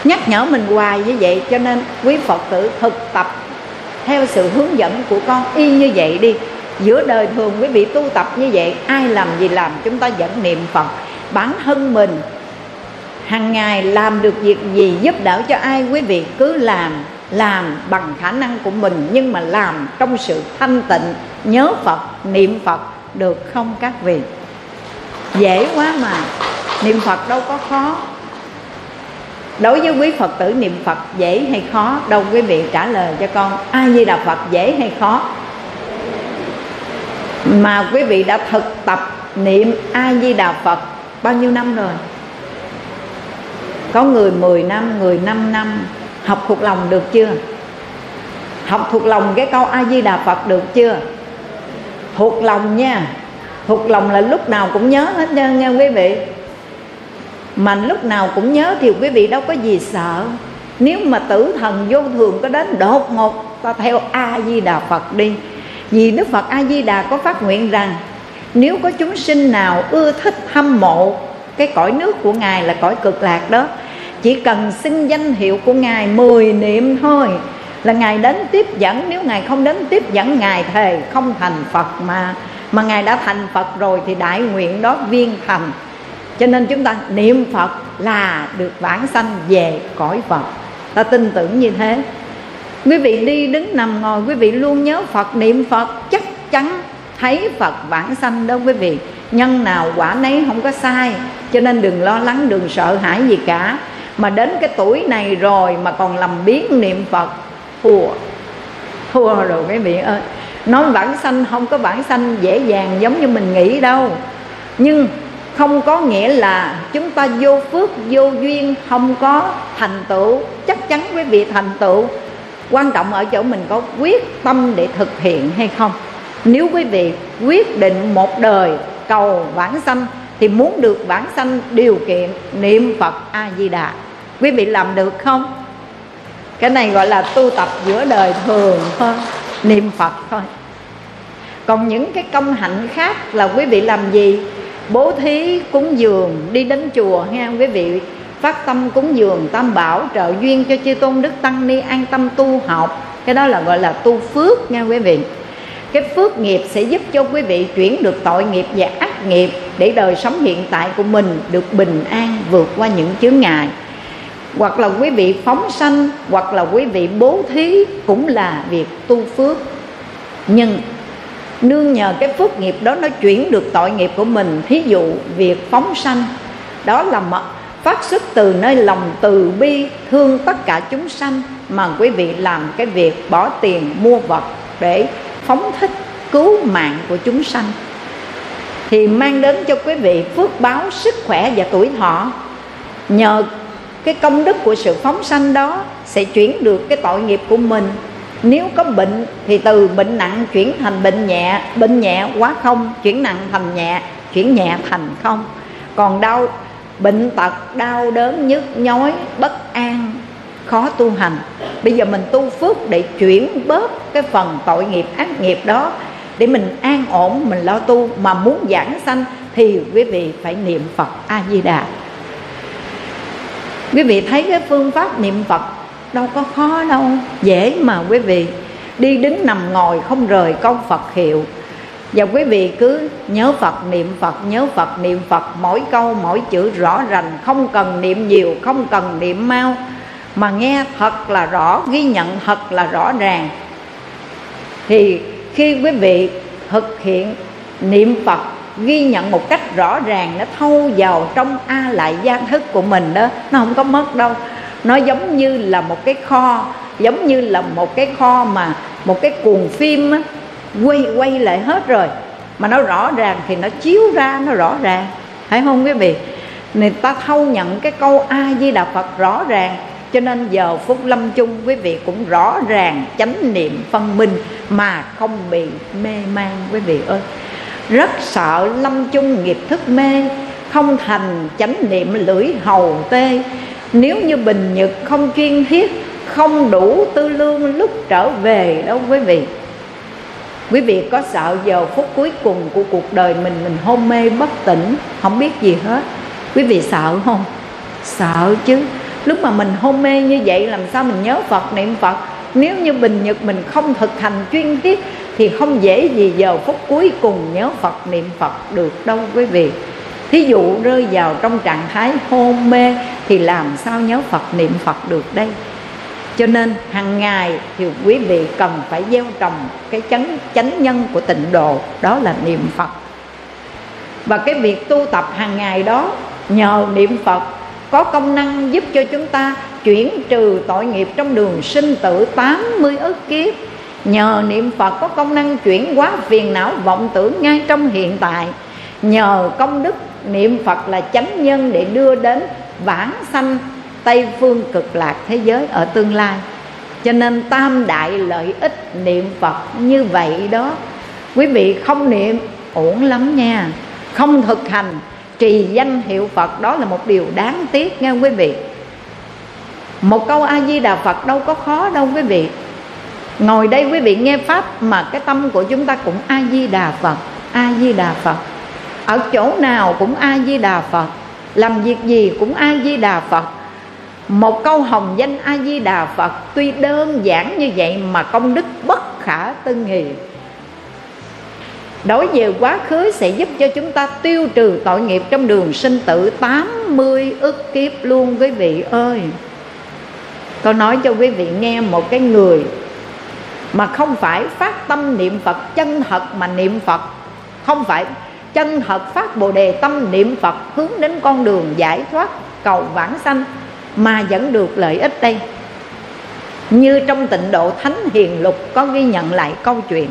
nhắc nhở mình hoài như vậy. Cho nên quý Phật tử thực tập theo sự hướng dẫn của con y như vậy đi. Giữa đời thường quý vị tu tập như vậy, ai làm gì làm chúng ta vẫn niệm Phật. Bản thân mình hàng ngày làm được việc gì giúp đỡ cho ai, quý vị cứ làm. Làm bằng khả năng của mình, nhưng mà làm trong sự thanh tịnh, nhớ Phật, niệm Phật, được không các vị? Dễ quá mà, niệm Phật đâu có khó. Đối với quý Phật tử niệm Phật dễ hay khó? Đâu quý vị trả lời cho con, A-di-đà Phật dễ hay khó? Mà quý vị đã thực tập niệm A-di-đà Phật bao nhiêu năm rồi? Có người mười năm, người năm năm. Học thuộc lòng được chưa? Học thuộc lòng cái câu A-di-đà Phật được chưa? Thuộc lòng nha. Thuộc lòng là lúc nào cũng nhớ hết nha, nha quý vị. Mà lúc nào cũng nhớ thì quý vị đâu có gì sợ. Nếu mà tử thần vô thường có đến đột ngột, ta theo A-di-đà Phật đi. Vì Đức Phật A-di-đà có phát nguyện rằng nếu có chúng sinh nào ưa thích hâm mộ cái cõi nước của Ngài là cõi cực lạc đó, chỉ cần xưng danh hiệu của Ngài mười niệm thôi là Ngài đến tiếp dẫn. Nếu Ngài không đến tiếp dẫn, Ngài thề không thành Phật. Mà Mà Ngài đã thành Phật rồi thì đại nguyện đó viên thành. Cho nên chúng ta niệm Phật là được vãng sanh về cõi Phật. Ta tin tưởng như thế. Quý vị đi đứng nằm ngồi, quý vị luôn nhớ Phật, niệm Phật, chắc chắn thấy Phật vãng sanh đó quý vị. Nhân nào quả nấy, không có sai. Cho nên đừng lo lắng, đừng sợ hãi gì cả. Mà đến cái tuổi này rồi mà còn làm biếng niệm Phật, thua Thua rồi quý vị ơi. Nói vãng sanh không có vãng sanh dễ dàng giống như mình nghĩ đâu. Nhưng không có nghĩa là chúng ta vô phước, vô duyên, không có thành tựu. Chắc chắn quý vị thành tựu. Quan trọng ở chỗ mình có quyết tâm để thực hiện hay không. Nếu quý vị quyết định một đời cầu vãng sanh thì muốn được vãng sanh, điều kiện niệm Phật A-di-đà. Quý vị làm được không? Cái này gọi là tu tập giữa đời thường thôi, niệm Phật thôi. Còn những cái công hạnh khác là quý vị làm gì? bố thí cúng dường, đi đến chùa ha quý vị, phát tâm cúng dường tam bảo trợ duyên cho chư tôn đức tăng ni an tâm tu học. Cái đó là gọi là tu phước nha quý vị. Cái phước nghiệp sẽ giúp cho quý vị chuyển được tội nghiệp và ác nghiệp, để đời sống hiện tại của mình được bình an vượt qua những chướng ngại. Hoặc là quý vị phóng sanh, hoặc là quý vị bố thí cũng là việc tu phước. Nhưng nương nhờ cái phước nghiệp đó nó chuyển được tội nghiệp của mình. Thí dụ việc phóng sanh, đó là phát xuất từ nơi lòng từ bi thương tất cả chúng sanh, mà quý vị làm cái việc bỏ tiền mua vật để phóng thích cứu mạng của chúng sanh, thì mang đến cho quý vị phước báo, sức khỏe và tuổi thọ. Nhờ cái công đức của sự phóng sanh đó sẽ chuyển được cái tội nghiệp của mình. Nếu có bệnh thì từ bệnh nặng chuyển thành bệnh nhẹ, bệnh nhẹ quá không, chuyển nặng thành nhẹ, chuyển nhẹ thành không. Còn đau, bệnh tật, đau đớn, nhức nhói, bất an, khó tu hành. Bây giờ mình tu phước để chuyển bớt cái phần tội nghiệp, ác nghiệp đó, để mình an ổn, mình lo tu. Mà muốn giảng sanh thì quý vị phải niệm Phật A-di-đà. Quý vị thấy cái phương pháp niệm Phật đâu có khó đâu, dễ mà quý vị. Đi đứng nằm ngồi không rời câu Phật hiệu. Và quý vị cứ nhớ Phật niệm Phật, nhớ Phật niệm Phật, mỗi câu mỗi chữ rõ rành, không cần niệm nhiều, không cần niệm mau, mà nghe thật là rõ, ghi nhận thật là rõ ràng. Thì khi quý vị thực hiện niệm Phật, ghi nhận một cách rõ ràng, nó thâu vào trong A Lại Gia thức của mình đó, nó không có mất đâu. Nó giống như là một cái kho, giống như là một cái kho mà một cái cuồng phim á, quay quay lại hết rồi, mà nó rõ ràng thì nó chiếu ra, nó rõ ràng, phải không quý vị? Người ta thâu nhận cái câu A Di Đà Phật rõ ràng. Cho nên giờ phút lâm chung quý vị cũng rõ ràng, chánh niệm phân minh mà không bị mê man quý vị ơi. Rất sợ lâm chung nghiệp thức mê, không thành chánh niệm lưỡi hầu tê. Nếu như bình nhật không chuyên thiết, không đủ tư lương lúc trở về đâu quý vị. Quý vị có sợ giờ phút cuối cùng của cuộc đời mình, mình hôn mê bất tỉnh, không biết gì hết, quý vị sợ không? Sợ chứ. Lúc mà mình hôn mê như vậy làm sao mình nhớ Phật niệm Phật? Nếu như bình nhật mình không thực hành chuyên thiết thì không dễ gì giờ phút cuối cùng nhớ Phật niệm Phật được đâu quý vị. Thí dụ rơi vào trong trạng thái hôn mê thì làm sao nhớ Phật niệm Phật được đây? Cho nên hàng ngày thì quý vị cần phải gieo trồng cái chánh, chánh nhân của tịnh độ, đó là niệm Phật. Và cái việc tu tập hàng ngày đó nhờ niệm Phật có công năng giúp cho chúng ta chuyển trừ tội nghiệp trong đường sinh tử tám mươi ức kiếp. Nhờ niệm Phật có công năng chuyển hóa phiền não vọng tưởng ngay trong hiện tại. Nhờ công đức niệm Phật là chánh nhân để đưa đến vãng sanh Tây Phương Cực Lạc thế giới ở tương lai. Cho nên tam đại lợi ích niệm Phật như vậy đó. Quý vị không niệm uổng lắm nha, không thực hành trì danh hiệu Phật, đó là một điều đáng tiếc nghe quý vị. Một câu A Di Đà Phật đâu có khó đâu quý vị. Ngồi đây quý vị nghe pháp mà cái tâm của chúng ta cũng A Di Đà Phật, A Di Đà Phật. Ở chỗ nào cũng A Di Đà Phật, làm việc gì cũng A Di Đà Phật. Một câu hồng danh A Di Đà Phật tuy đơn giản như vậy mà công đức bất khả tư nghị. Đối về quá khứ sẽ giúp cho chúng ta tiêu trừ tội nghiệp trong đường sinh tử tám mươi ức kiếp luôn quý vị ơi. Tôi nói cho quý vị nghe, một cái người mà không phải phát tâm niệm Phật chân thật, mà niệm Phật không phải chân thật, phát bồ đề tâm niệm Phật hướng đến con đường giải thoát cầu vãng sanh mà vẫn được lợi ích đây. Như trong tịnh độ Thánh Hiền Lục có ghi nhận lại câu chuyện.